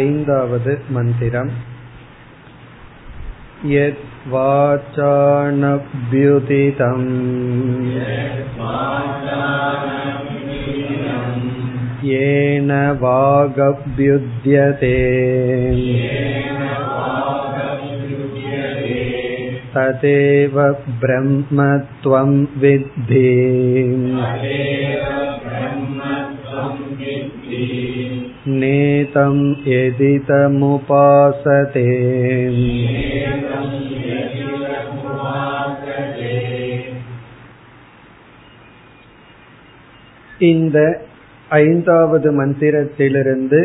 ஐந்தாவது மந்திரம். யத் வாசாநப்யுதிதம் யேன வாகப்யுத்யதே ததேவ ப்ரஹ்மத்வம் வித்தி. நேதம் எதிதமுபாசதே இந்த ஐந்தாவது மந்திரத்திலிருந்து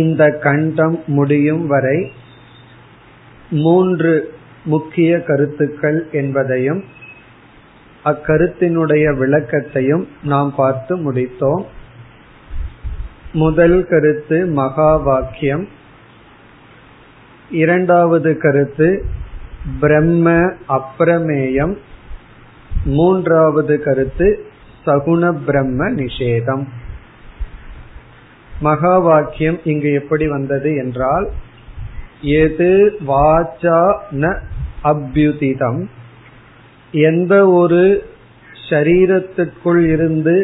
இந்த கண்டம் முடியும் வரை மூன்று முக்கிய கருத்துக்கள் என்பதையும் அக்கருத்தினுடைய விளக்கத்தையும் நாம் பார்த்து முடித்தோம். முதல் கருத்து மகா வாக்கியம், இரண்டாவது கருத்து பிரம்ம அப்ரமேயம், மூன்றாவது கருத்து சகுண பிரம்ம நிஷேதம். மகா வாக்கியம் இங்கு எப்படி வந்தது என்றால், எது வாச்சா ந அப்யுதிதம், எந்த ஒரு சரீரத்திற்குள் இருந்து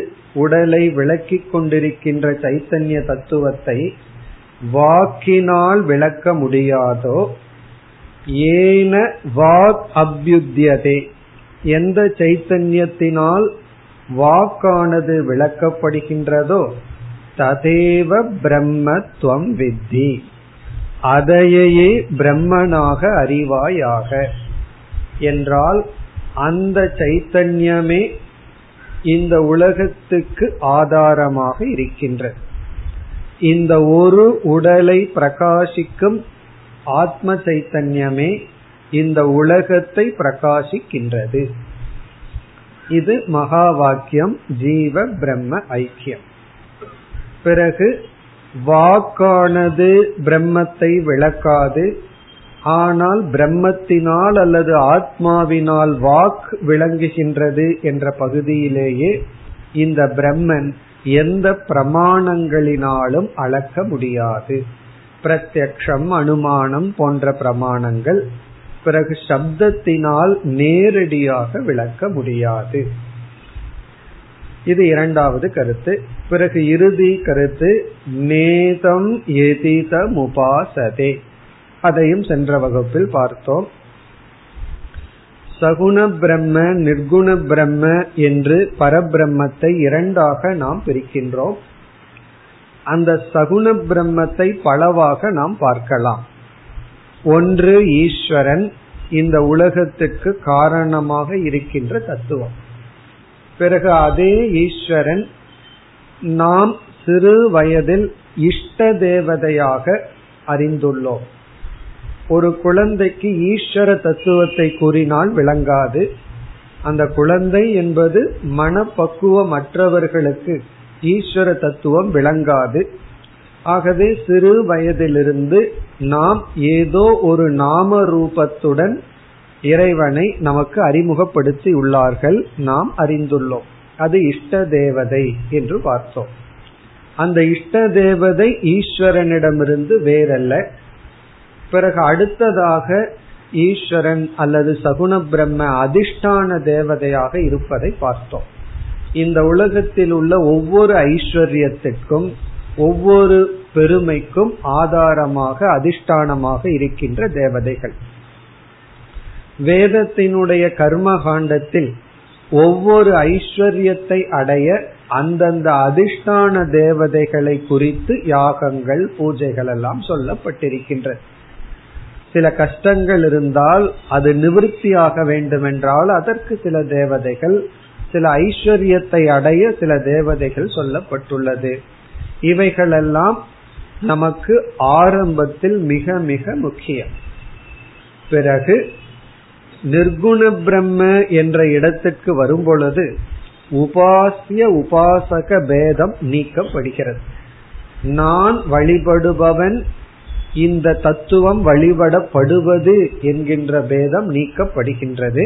உடலை விளக்கிக் கொண்டிருக்கின்ற சைத்தன்ய தத்துவத்தை வாக்கினால் விளக்க முடியாதோ, ஏன வாக் அப்யுத்யதே, எந்த சைத்தன்யத்தினால் வாக்கானது விளக்கப்படுகின்றதோ, ததேவ பிரம்மத்வம் வித்தி, அதையே பிரம்மனாக அறிவாயாக என்றால், அந்த சைத்தன்யமே இந்த உலகத்துக்கு ஆதாரமாக இருக்கின்ற இந்த ஒரு உடலை பிரகாசிக்கும் ஆத்ம சைத்தன்யமே இந்த உலகத்தை பிரகாசிக்கின்றது. இது மகா வாக்கியம், ஜீவ பிரம்ம ஐக்கியம். பிறகு வாக்கானது பிரம்மத்தை விளக்காது, ஆனால் பிரம்மத்தினால் அல்லது ஆத்மாவினால் வாக்கு விளங்குகின்றது என்ற பகுதியிலேயே இந்த பிரம்மன் எந்த பிரமாணங்களினாலும் அளக்க முடியாது. பிரத்யக்ஷம், அனுமானம் போன்ற பிரமாணங்கள், பிறகு சப்தத்தினால் நேரடியாக விளக்க முடியாது. இது இரண்டாவது கருத்து. பிறகு இறுதி கருத்து நேதம் எதிதமுபாசதே, அதையும் சென்ற வகுப்பில் பார்த்தோம். சகுண பிரம்ம நிர்குண பிரம்ம என்று பரபிரம்மத்தை இரண்டாக நாம் பிரிக்கின்றோம். அந்த சகுண பிரம்மத்தை பலவாக நாம் பார்க்கலாம். ஒன்று ஈஸ்வரன், இந்த உலகத்துக்கு காரணமாக இருக்கின்ற தத்துவம். பிறகு அதே ஈஸ்வரன் நாம் சிறு வயதில் இஷ்ட தேவதையாக அறிந்துள்ளோம். ஒரு குழந்தைக்கு ஈஸ்வர தத்துவத்தை கூறினால் விளங்காது. அந்த குழந்தை என்பது மனப்பக்குவமற்றவர்களுக்கு ஈஸ்வர தத்துவம் விளங்காது. ஆகவே சிறு வயதிலிருந்து நாம் ஏதோ ஒரு நாம ரூபத்துடன் இறைவனை நமக்கு அறிமுகப்படுத்தி உள்ளார்கள், நாம் அறிந்துள்ளோம். அது இஷ்ட தேவதை என்று பார்த்தோம். அந்த இஷ்ட தேவதை ஈஸ்வரனிடமிருந்து வேறல்ல. பிறகு அடுத்ததாக ஈஸ்வரன் அல்லது சகுண பிரம்ம அதிஷ்டான தேவதையாக இருப்பதை பார்த்தோம். இந்த உலகத்தில் உள்ள ஒவ்வொரு ஐஸ்வர்யத்திற்கும் ஒவ்வொரு பெருமைக்கும் ஆதாரமாக அதிஷ்டானமாக இருக்கின்ற தேவதைகள். வேதத்தினுடைய கர்மகாண்டத்தில் ஒவ்வொரு ஐஸ்வர்யத்தை அடைய அந்தந்த அதிஷ்டான தேவதைகளை குறித்து யாகங்கள், பூஜைகள் எல்லாம் சொல்லப்பட்டிருக்கின்றது. சில கஷ்டங்கள் இருந்தால் அது நிவர்த்தியாக வேண்டுமென்றால் அதற்கு சில தேவதைகள், சில ஐஸ்வர்யத்தை அடைய சில தேவதைகள் சொல்லப்பட்டுள்ளது. இவைகளெல்லாம் நமக்கு ஆரம்பத்தில் மிக மிக முக்கியம். பிறகு நிர்குண பிரம்ம என்ற இடத்துக்கு வரும் பொழுது உபாசிய உபாசக பேதம் நீக்கப்படுகிறது. நான் வழிபடுபவன், இந்த தத்துவம் வழிபடப்படுவது என்கின்ற பேதம் நீக்கப்படுகின்றது.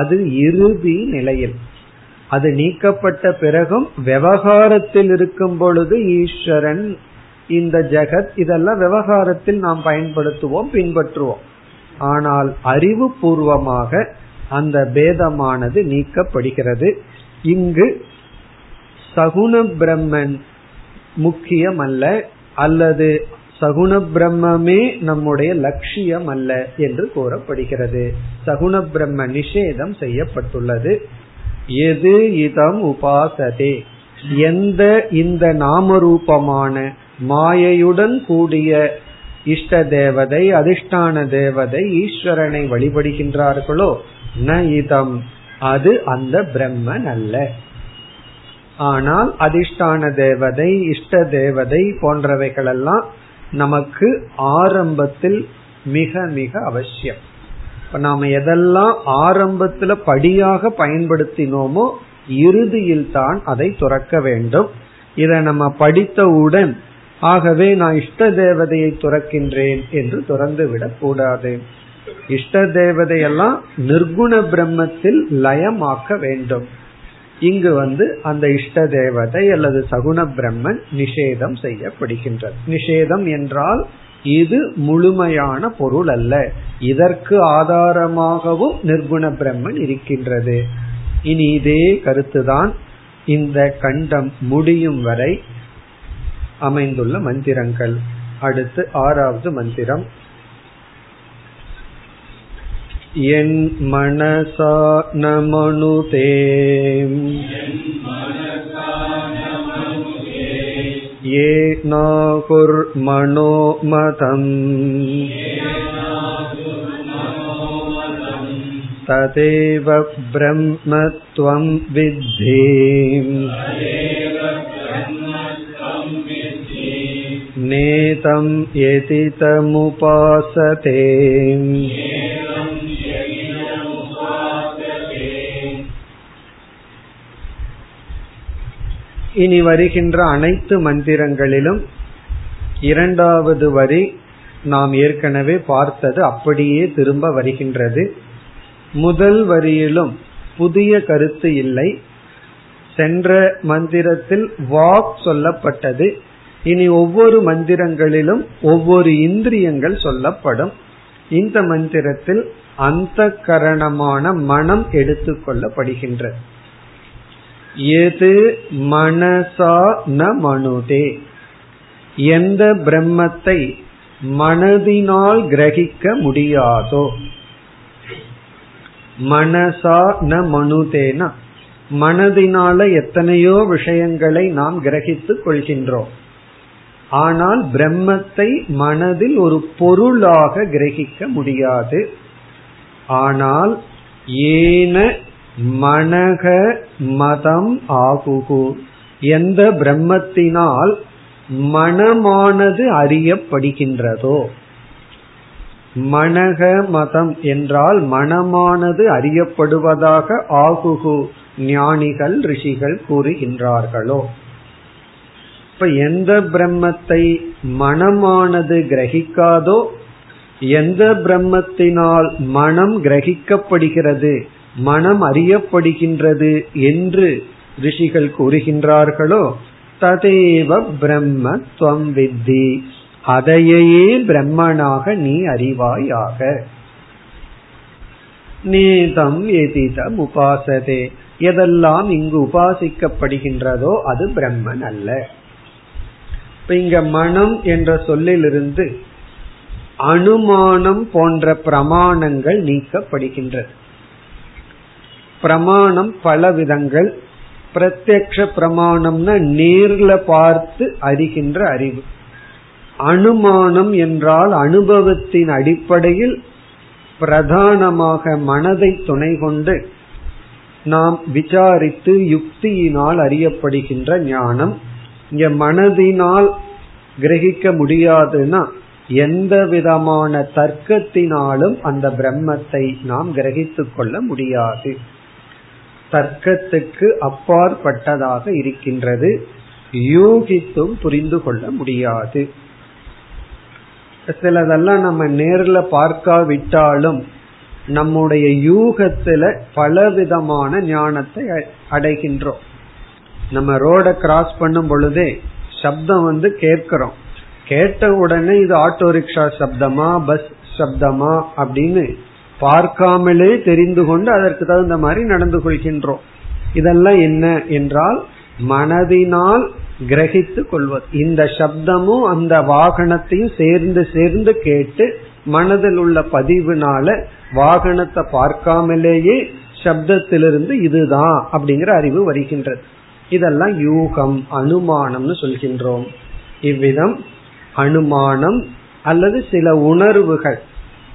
அது இறுதி நிலையில். அது நீக்கப்பட்ட பிறகும் விவகாரத்தில் இருக்கும் பொழுது ஈஸ்வரன் இந்த ஜெகத் இதெல்லாம் விவகாரத்தில் நாம் பயன்படுத்துவோம், பின்பற்றுவோம். ஆனால் அறிவு பூர்வமாக அந்த பேதமானது நீக்கப்படுகிறது. இங்கு சகுண பிரம்மன் முக்கியம் அல்ல, அல்லது சகுண பிரம்மே நம்முடைய லட்சியம் அல்ல என்று கூறப்படுகிறது. சகுண பிரம்ம நிஷேதம் செய்யப்பட்டுள்ளது. எது இதம் உபாசதே, எந்த இந்த நாமரூபமான மாயையுடன் கூடிய இஷ்ட தேவதை, அதிஷ்டான தேவதை, ஈஸ்வரனை வழிபடுகின்றார்களோ, ந இதம் அது அந்த பிரம்மன் அல்ல. ஆனால் அதிஷ்டான தேவதை, இஷ்ட தேவதை போன்றவைகளெல்லாம் நமக்கு ஆரம்பத்தில் மிக மிக அவசியம். இப்ப நாம எதெல்லாம் ஆரம்பத்துல படியாக பயன்படுத்தினோமோ இறுதியில் தான் அதை துறக்க வேண்டும். இத நம்ம படித்தவுடன் ஆகவே நான் இஷ்ட தேவதையை துறக்கின்றேன் என்று துறந்து விடக் கூடாது. இஷ்ட தேவதையெல்லாம் நிர்குண பிரம்மத்தில் லயமாக்க வேண்டும். இங்கு அந்த இஷ்ட தேவதை அல்லது சகுண பிரம்மன் நிஷேதம் செய்யப்படுகின்றது. நிஷேதம் என்றால் இது முழுமையான பொருள் அல்ல, இதற்கு ஆதாரமாகவும் நிர்குண பிரம்மன் இருக்கின்றது. இனி இதே கருத்துதான் இந்த கண்டம் முடியும் வரை அமைந்துள்ள மந்திரங்கள். அடுத்து ஆறாவது மந்திரம். என் மனசா நமனுதே ஏநாகுர் மனோமதம் ததேவ ப்ரஹ்மத்வம் வித்தி நேதம் யதிதமுபாசதே. இனி வருகின்ற அனைத்து மந்திரங்களிலும் இரண்டாவது வரி நாம் ஏற்கனவே பார்த்தது அப்படியே திரும்ப வருகின்றது. முதல் வரியிலும் புதிய கருத்து இல்லை. சென்ற மந்திரத்தில் வாக் சொல்லப்பட்டது. இனி ஒவ்வொரு மந்திரங்களிலும் ஒவ்வொரு இந்திரியங்கள் சொல்லப்படும். இந்த மந்திரத்தில் அந்த கரணமான மனம் எடுத்துக்கொள்ளப்படுகின்றது. எது மனசா ந மனுதே, எந்த பிரம்மத்தை மனதினால் கிரகிக்க முடியாதோ. மனசா ந மனுதேனா மனதினால எத்தனையோ விஷயங்களை நாம் கிரகித்துக் கொள்கின்றோம். ஆனால் பிரம்மத்தை மனதில் ஒரு பொருளாக கிரகிக்க முடியாது. ஆனால் ஏன மனக மதம் ஆகுகு, எந்த பிரம்மத்தினால் மனமானது அறியப்படுகின்றதோ. மனக மதம் என்றால் மனமானது அறியப்படுவதாக ஆகுகு ஞானிகள் ரிஷிகள் கூறுகின்றார்களோ. இப்ப எந்த பிரம்மத்தை மனமானது கிரகிக்காதோ, எந்த பிரம்மத்தினால் மனம் கிரகிக்கப்படுகிறது, மனம் அறியப்படுகின்றது என்று ரிஷிகள் கூறுகின்றார்களோ, ததேவ பிரம்மத்வம் வித்தி அதையே பிரம்மனாக நீ அறிவாயாக. நேதம் எதிதம் உபாசதே, எதெல்லாம் இங்கு உபாசிக்கப்படுகின்றதோ அது பிரம்மன் அல்ல. இங்க மனம் என்ற சொல்லிலிருந்து அனுமானம் போன்ற பிரமாணங்கள் நீக்கப்படுகின்றது. பிரமாணம் பல விதங்கள். பிரத்யக்ஷ பிரமாணம்னா நேர்ல பார்த்து அறிகின்ற அறிவு. அனுமானம் என்றால் அனுபவத்தின் அடிப்படையில் பிரதானமாக மனதை துணை கொண்டு நாம் விசாரித்து யுக்தியினால் அறியப்படுகின்ற ஞானம். இங்க மனதினால் கிரகிக்க முடியாதுன்னா எந்த விதமான தர்க்கத்தினாலும் அந்த பிரம்மத்தை நாம் கிரகித்து கொள்ள முடியாது. தர்க்கத்துக்கு அப்பாற்பட்டதாக இருக்கின்றது. யூகித்தும் புரிந்து கொள்ள முடியாது. சிலதெல்லாம் நம்ம நேர்ல பார்க்காவிட்டாலும் நம்முடைய யூகத்துல பலவிதமான ஞானத்தை அடைகின்றோம். நம்ம ரோட கிராஸ் பண்ணும் பொழுதே சப்தம் கேட்கிறோம். கேட்ட உடனே இது ஆட்டோ ரிக்ஷா சப்தமா பஸ் சப்தமா அப்படின்னு பார்க்காமலே தெரிந்து கொண்டு அதற்கு தகுந்த மாதிரி நடந்து கொள்கின்றோம். இதெல்லாம் என்ன என்றால் மனதினால் கிரகித்து கொள்வது. இந்த சப்தமும் அந்த வாகனத்தையும் சேர்ந்து சேர்ந்து கேட்டு மனதில் உள்ள பதிவுனால வாகனத்தை பார்க்காமலேயே சப்தத்திலிருந்து இதுதான் அப்படிங்கிற அறிவு வருகின்றது. இதெல்லாம் யூகம் அனுமானம்னு சொல்கின்றோம். இவ்விதம் அனுமானம் அல்லது சில உணர்வுகள்,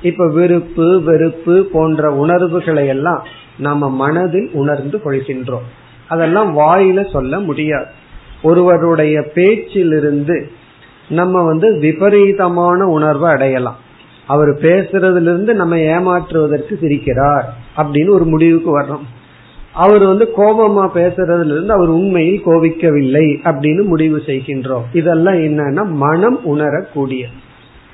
இப்ப வெறுப்பு வெறுப்பு போன்ற உணர்வுகளை எல்லாம் நம்ம மனதில் உணர்ந்து கொள்கின்றோம். அதெல்லாம் வாயில சொல்ல முடியாது. ஒருவருடைய பேச்சிலிருந்து நம்ம விபரீதமான உணர்வை அடையலாம். அவர் பேசுறதுல இருந்து நம்ம ஏமாற்றுவதற்கு சிரிக்கிறார் அப்படின்னு ஒரு முடிவுக்கு வர்றோம். அவர் கோபமா பேசுறதுல இருந்து அவர் உண்மையில் கோபிக்கவில்லை அப்படின்னு முடிவு செய்கின்றோம். இதெல்லாம் என்னன்னா மனம் உணரக்கூடிய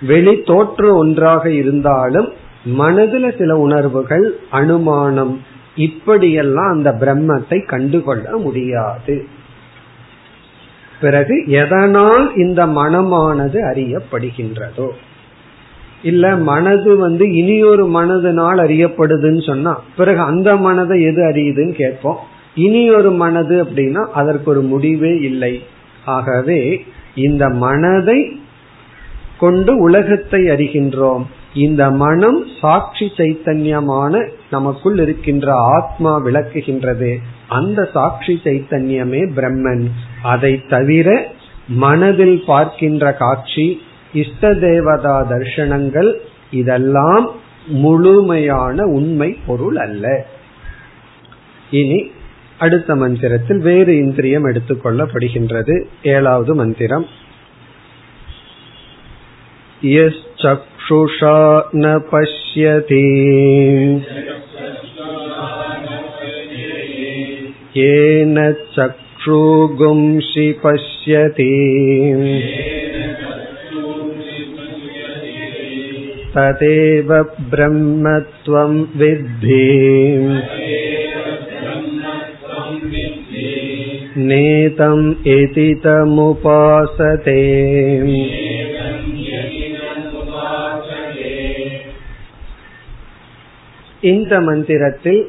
வெளி தோற்று ஒன்றாக இருந்தாலும் மனதுல சில உணர்வுகள் அனுமானம். இப்படியெல்லாம் அந்த பிரம்மத்தை கண்டுகொள்ள முடியாது. பிறகு எதனால் இந்த மனமானது அறியப்படுகின்றதோ, இல்ல மனது இனியொரு மனதுனால் அறியப்படுதுன்னு சொன்னா பிறகு அந்த மனதை எது அறியுதுன்னு கேட்போம். இனியொரு மனது அப்படின்னா அதற்கு ஒரு முடிவே இல்லை. ஆகவே இந்த மனதை கொண்டு உலகத்தை அறிகின்றோம். இந்த மனம் சாட்சி சைத்தன்யமான நமக்குள் இருக்கின்ற ஆத்மா விளக்குகின்றது. அந்த சாட்சி சைத்தன்யமே பிரம்மன். அதை தவிர மனதில் பார்க்கின்ற காட்சி, இஷ்ட தேவதா தர்சனங்கள் இதெல்லாம் முழுமையான உண்மை பொருள் அல்ல. இனி அடுத்த மந்திரத்தில் வேறு இந்திரியம் எடுத்துக்கொள்ளப்படுகின்றது. 7வது மந்திரம். யச்சக்ஷுஷா ந பஷ்யதி யேன சக்ஷுகும்ஷி பஷ்யதி ததேவ ப்ரஹ்மத்வம் வித்தி நேதம் ஏதி தமுபாசதே. இந்த மந்திரத்தில்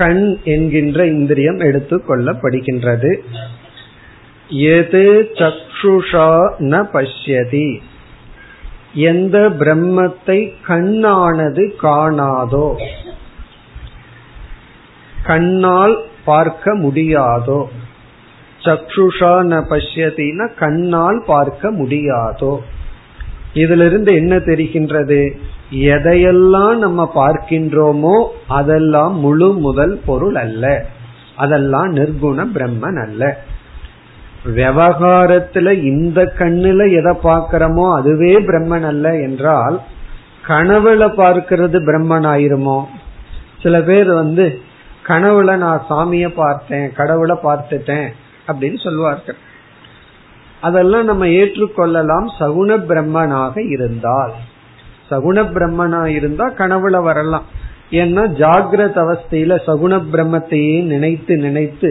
கண் என்கின்ற இந்திரியம் எடுத்துக் கொள்ளப்படுகின்றது. எது சக்ஷுஷா ந பஷ்யதி, எந்த பிரம்மத்தை கண்ணானது காணாதோ, கண்ணால் பார்க்க முடியாதோ. சக்ஷுஷா ந பஷ்யதினா கண்ணால் பார்க்க முடியாதோ. இதிலிருந்து என்ன தெரிகின்றது? எதையெல்லாம் நம்ம பார்க்கின்றோமோ அதெல்லாம் முழு முதல் பொருள் அல்ல, அதெல்லாம் நிர்குண பிரம்மன் அல்ல. விவகாரத்துல இந்த கண்ணுல எதை பார்க்கிறோமோ அதுவே பிரம்மன் அல்ல என்றால் கனவுல பார்க்கிறது பிரம்மன் ஆயிருமோ? சில பேர் கனவுல நான் சாமிய பார்த்தேன், கடவுளை பார்த்துட்டேன் அப்படின்னு சொல்லுவார்கள். அதெல்லாம் நம்ம ஏற்றுக்கொள்ளலாம் சகுண பிரம்மனாக இருந்தால். சகுண பிரம்மனா இருந்தா கனவுல வரலாம். ஏன்னா ஜாகிரத அவஸ்தையில சகுண பிரம்மத்தையே நினைத்து நினைத்து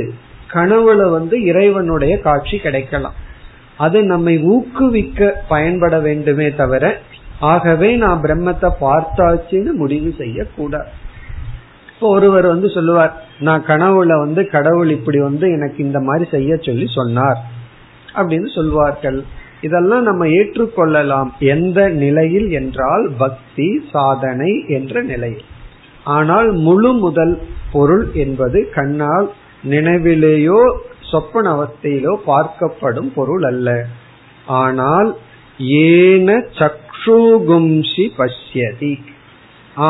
கனவுல இறைவனுடைய காட்சி கிடைக்கலாம். அது நம்மை ஊக்குவிக்க பயன்பட வேண்டுமே தவிர ஆகவே நான் பிரம்மத்தை பார்த்தாச்சுன்னு முடிவு செய்ய கூடாது. இப்போ ஒருவர் சொல்லுவார், நான் கனவுல கடவுள் இப்படி எனக்கு இந்த மாதிரி செய்ய சொல்லி சொன்னார் அப்படின்னு சொல்வார்கள். இதெல்லாம் நம்ம ஏற்றுக்கொள்ளலாம் எந்த நிலையில் என்றால் பக்தி சாதனை என்ற நிலையில். ஆனால் முழு முதல் பொருள் என்பது கண்ணால் நினைவிலேயோ சொப்பன அவஸ்தையிலோ பார்க்கப்படும் பொருள் அல்ல. ஆனால் ஏன சக்ஷுகும்ஷி பஷ்யதி,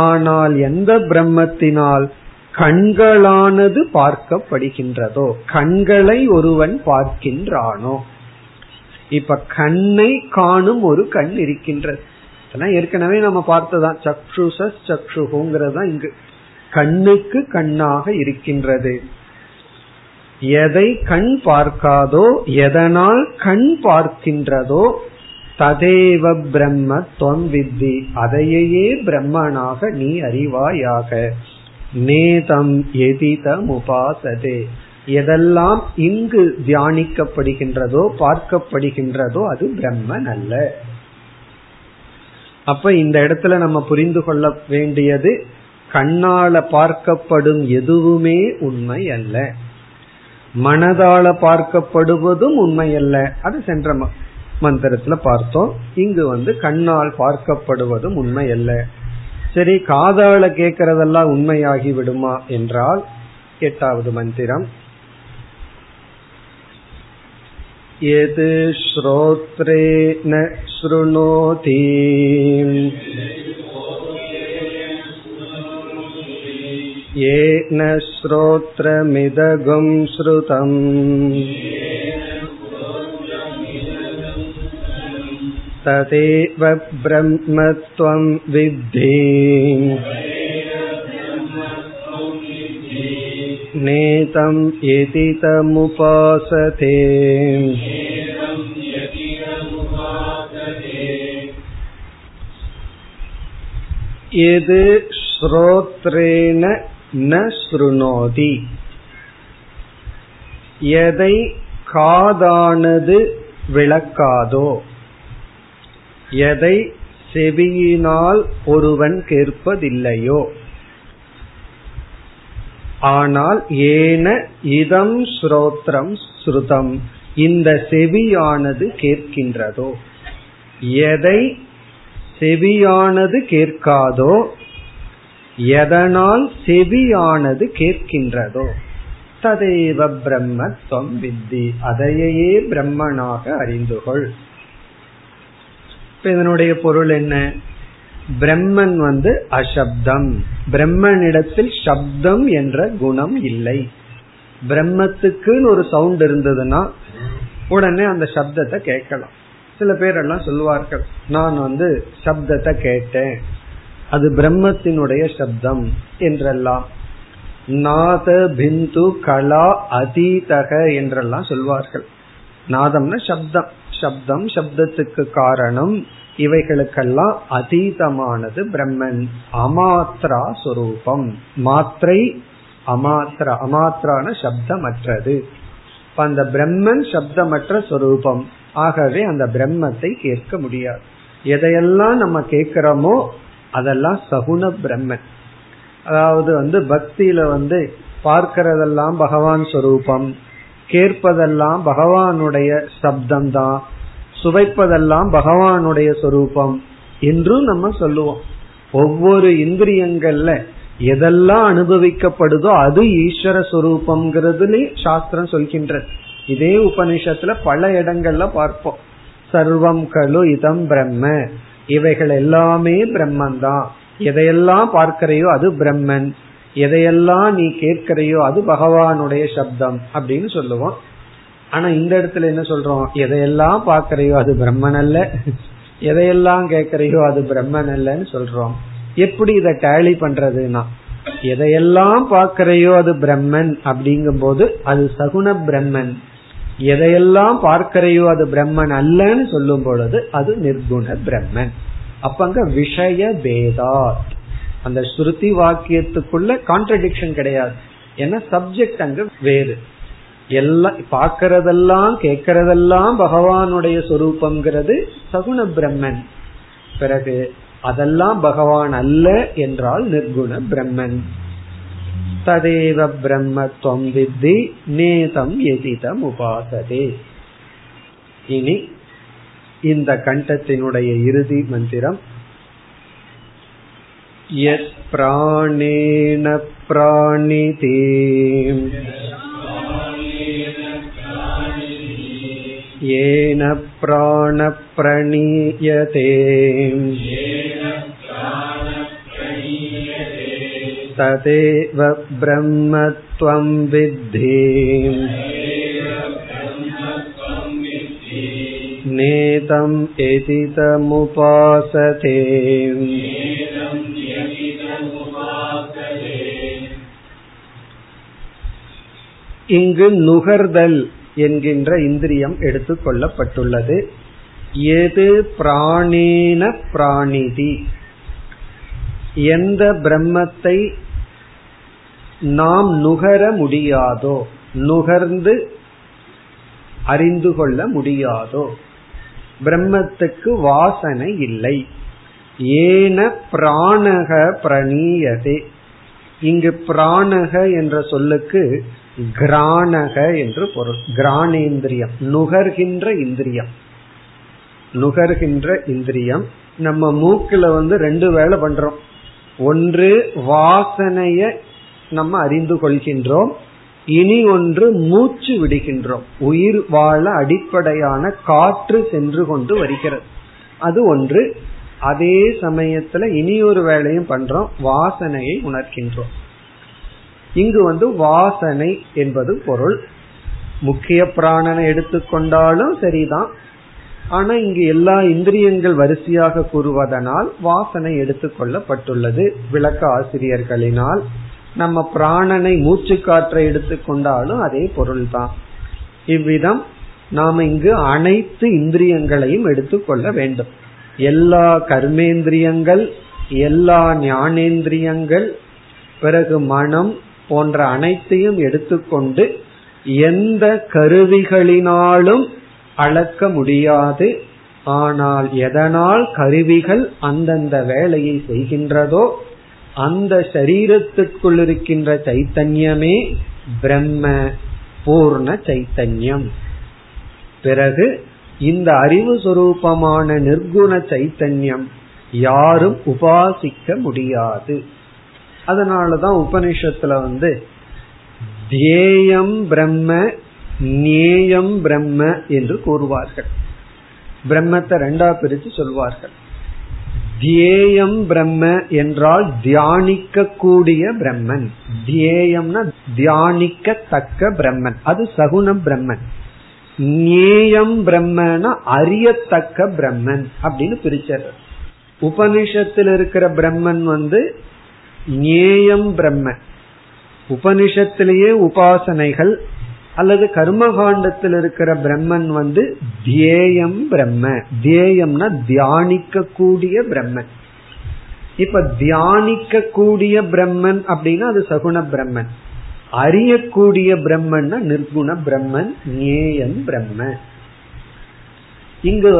ஆனால் எந்த பிரம்மத்தினால் கண்களானது பார்க்கப்படுகின்றதோ, கண்களை ஒருவன் பார்க்கின்றானோ. இப்ப கண்ணை காணும் ஒரு கண் இருக்கின்றது. ஏற்கனவே நம்ம பார்த்ததான் சக்ஷுஷ சக்ஷுங்கிறதா இங்கு கண்ணுக்கு கண்ணாக இருக்கின்றது. எதை கண் பார்க்காதோ, எதனால் கண் பார்க்கின்றதோ ததேவ பிரம்மத்வம் வித்தி, அதையே பிரம்மனாக நீ அறிவாயாக. நேதம் எதிதம் உபாசதே, எதெல்லாம் இங்கு தியானிக்கப்படுகின்றதோ பார்க்கப்படுகின்றதோ அது பிரம்மன் அல்ல. அப்ப இந்த இடத்துல நம்ம புரிந்து கொள்ள வேண்டியது, கண்ணால பார்க்கப்படும் எதுவுமே உண்மை அல்ல, மனதால பார்க்கப்படுவதும் உண்மை அல்ல. அது சென்ற மந்திரத்துல பார்த்தோம். இங்கு கண்ணால் பார்க்கப்படுவதும் உண்மை அல்ல. சரி, காதால கேக்கிறதெல்லாம் உண்மையாகி விடுமா என்றால், எட்டாவது மந்திரம், எது ஸ்ரோத்ரே ந ஸ்ருணோதி ஏன ஸ்ரோத்ரமிதகம் ஸ்ருதம் ததேவ ப்ரஹ்மத்வம் வித்தி நேதம் யதி தமுபாசதே. எது ஸ்ரோத்ரேன ந ஸ்ருணோதி, எதை காதானது விளக்காதோ, எதை செவியினால் ஒருவன் கேட்பதில்லையோ. ஆனால் ஏன இதம் ஸ்ரோத்ரம் ஸ்ருதம், இந்த செவியானது கேட்கின்றதோ, எதை செவியானது கேட்காதோ, எதனால் செவியானது கேட்கின்றதோ, ததேவ பிரம்மத்வம் வித்தி, அதையே பிரம்மனாக அறிந்துகொள். இதனுடைய பொருள் என்ன? பிரம்மன் அசப்தம், பிரம்மனிடத்தில் சப்தம் என்ற குணம் இல்லை. பிரம்மத்துக்கு ஒரு சவுண்ட் இருந்ததுன்னா உடனே அந்த சப்தத்தை கேட்கலாம். சில பேரெல்லாம் சொல்வார்கள், நான் சப்தத்தை கேட்டேன், அது பிரம்மத்தினுடைய சப்தம் என்றெல்லாம், நாத பிந்து கலா அதீதக என்றெல்லாம் சொல்வார்கள். நாதம்னா சப்தம், சப்தம் சப்தத்துக்கு காரணம், இவைகளுக்கெல்லாம் அதீதமானது பிரம்மன். அமாத்ரா சொரூபம், மாத்திரை அமாத்ரா, அமாத்ரான சப்தமற்றது. அந்த பிரம்மன் சப்தமற்ற சொரூபம், ஆகவே அந்த பிரம்மத்தை கேட்க முடியாது. எதையெல்லாம் நம்ம கேட்கிறோமோ அதெல்லாம் சகுண பிரம்மன். அதாவது பக்தியில பார்க்கிறதெல்லாம் பகவான் சொரூபம், கேட்பதெல்லாம் பகவானுடைய சப்தம்தான், சுவைப்பதெல்லாம் பகவானுடைய சொரூபம் என்றும் நம்ம சொல்லுவோம். ஒவ்வொரு இந்திரியங்கள்ல எதெல்லாம் அனுபவிக்கப்படுதோ அது ஈஸ்வர சொரூபம்ங்கிறதுலே சாஸ்திரம் சொல்கின்றது. இதே உபனிஷத்துல பல இடங்கள்ல பார்ப்போம், சர்வம் கலு இதம் பிரம்ம, இவைகள் எல்லாமே பிரம்மன் தான், எதையெல்லாம் பார்க்கிறையோ அது பிரம்மன், எதையெல்லாம் நீ கேட்கிறையோ அது பகவானுடைய சப்தம் அப்படின்னு சொல்லுவோம். ஆனா இந்த இடத்துல என்ன சொல்றோம்? எதையெல்லாம் பார்க்கிறையோ அது பிரம்மன் அல்ல, எதையெல்லாம் கேட்கிறையோ அது பிரம்மன் அல்லன்னு சொல்றோம். எப்படி இதை டேலி பண்றதுன்னா, எதையெல்லாம் பார்க்கிறையோ அது பிரம்மன் அப்படிங்கும் போது அது சகுண பிரம்மன், எதையெல்லாம் பார்க்கிறையோ அது பிரம்மன் அல்லன்னு சொல்லும் பொழுது அது நிர்குண பிரம்மன். அப்பங்க விஷய பேதாத், அந்த ஸ்ருதி வாக்கியத்துக்குள்ள கான்ட்ரடிக்ஷன் கிடையாது. ஏன்னா சப்ஜெக்ட் அங்க வேறு, எல்லாம் பார்க்கறதெல்லாம் கேட்கறதெல்லாம் பகவானுடைய சொரூபம்ங்கிறது சகுண பிரம்மன். பிறகு அதெல்லாம் பகவான் அல்ல என்றால் நிர்குண பிரம்மன். ததேவ பிரம்மத்வம் வித்தி நேதம் யதிதம் உபாசதே. இனி இந்த கண்டத்தினுடைய இறுதி மந்திரம், யத் பிராணேன பிராணிதே ஏன பிராண பிரணீயதே ததேவ பிரம்மத்வம் வித்தி நேதம் ஏதிதமுபாசதே. இங்கு நுகர்தல் என்கின்ற இந்திரியம் எடுத்துக் கொள்ளப்பட்டுள்ளது. எது பிராணேன பிராணிதி, எந்த பிரம்மத்தை நாம் நுகர முடியாதோ, நுகர்ந்து அறிந்து கொள்ள முடியாதோ, பிரம்மத்துக்கு வாசனை இல்லை, ஏன பிராணக பிரணீயதே. இங்கு பிராணக என்ற சொல்லுக்கு கிராணக என்று பொருள். கிராணேந்திரியம் நுகர்கின்ற இந்திரியம், நுகர்கின்ற இந்திரியம். நம்ம மூக்குல ரெண்டு வேலை பண்றோம். ஒன்று வாசனைய நம்ம அறிந்து கொள்கின்றோம், இனி ஒன்று மூச்சு விடுகின்றோம். உயிர் வாழ அடிப்படையான காற்று சென்று கொண்டு வருகிறது, அது ஒன்று. அதே சமயத்துல இனி ஒரு வேலையும் பண்றோம், வாசனையை உணர்கின்றோம். இங்கு வாசனை என்பது பொருள். முக்கிய பிராணனை எடுத்துக்கொண்டாலும் சரிதான், ஆனா இங்கு எல்லா இந்திரியங்கள் வரிசையாக கூறுவதனால் வாசனை எடுத்துக்கொள்ளப்பட்டுள்ளது விளக்க ஆசிரியர்களினால். நம்ம பிராணனை மூச்சு காற்றை எடுத்துக்கொண்டாலும் அதே பொருள்தான். இவ்விதம் நாம் இங்கு அனைத்து இந்திரியங்களையும் எடுத்துக்கொள்ள வேண்டும். எல்லா கர்மேந்திரியங்கள், எல்லா ஞானேந்திரியங்கள், பிறகு மனம் போன்ற அனைத்தையும் எடுத்துக்கொண்டு எந்த கருவிகளினாலும் அளக்க முடியாது. ஆனால் எதனால் கருவிகள் அந்தந்த வேலையை செய்கின்றதோ அந்த சரீரத்திற்குள் இருக்கின்ற சைத்தன்யமே பிரம்ம பூர்ண சைத்தன்யம். பிறகு இந்த அறிவு சுரூபமான நிர்குண சைத்தன்யம் யாரும் உபாசிக்க முடியாது. அதனாலதான் உபனிஷத்துல தேயம் பிரம்ம நேயம் பிரம்ம என்று கூறுவார்கள். பிரம்மத்தை ரெண்டா பிரித்து சொல்வார்கள். தியேயம் பிரம்ம என்றால் தியானிக்க கூடிய பிரம்மன், தியேயம்னா தியானிக்கத்தக்க பிரம்மன், அது சகுண பிரம்மன். நேயம் பிரம்மனா அறியத்தக்க பிரம்மன் அப்படின்னு பிரிச்சது. உபனிஷத்தில் இருக்கிற பிரம்மன் நேயம் பிரம்ம. உபனிஷத்திலேயே உபாசனைகள் அல்லது கர்மகாண்டத்தில் இருக்கிற பிரம்மன் தியேயம் பிரம்ம. தியேயம்னா தியானிக்க கூடிய பிரம்மன். இப்ப தியானிக்க கூடிய பிரம்மன் அப்படின்னா அது சகுண பிரம்மன். அறியக்கூடிய பிரம்மன்னா நிர்குண பிரம்மன், ஞேயம் பிரம்ம. இங்கு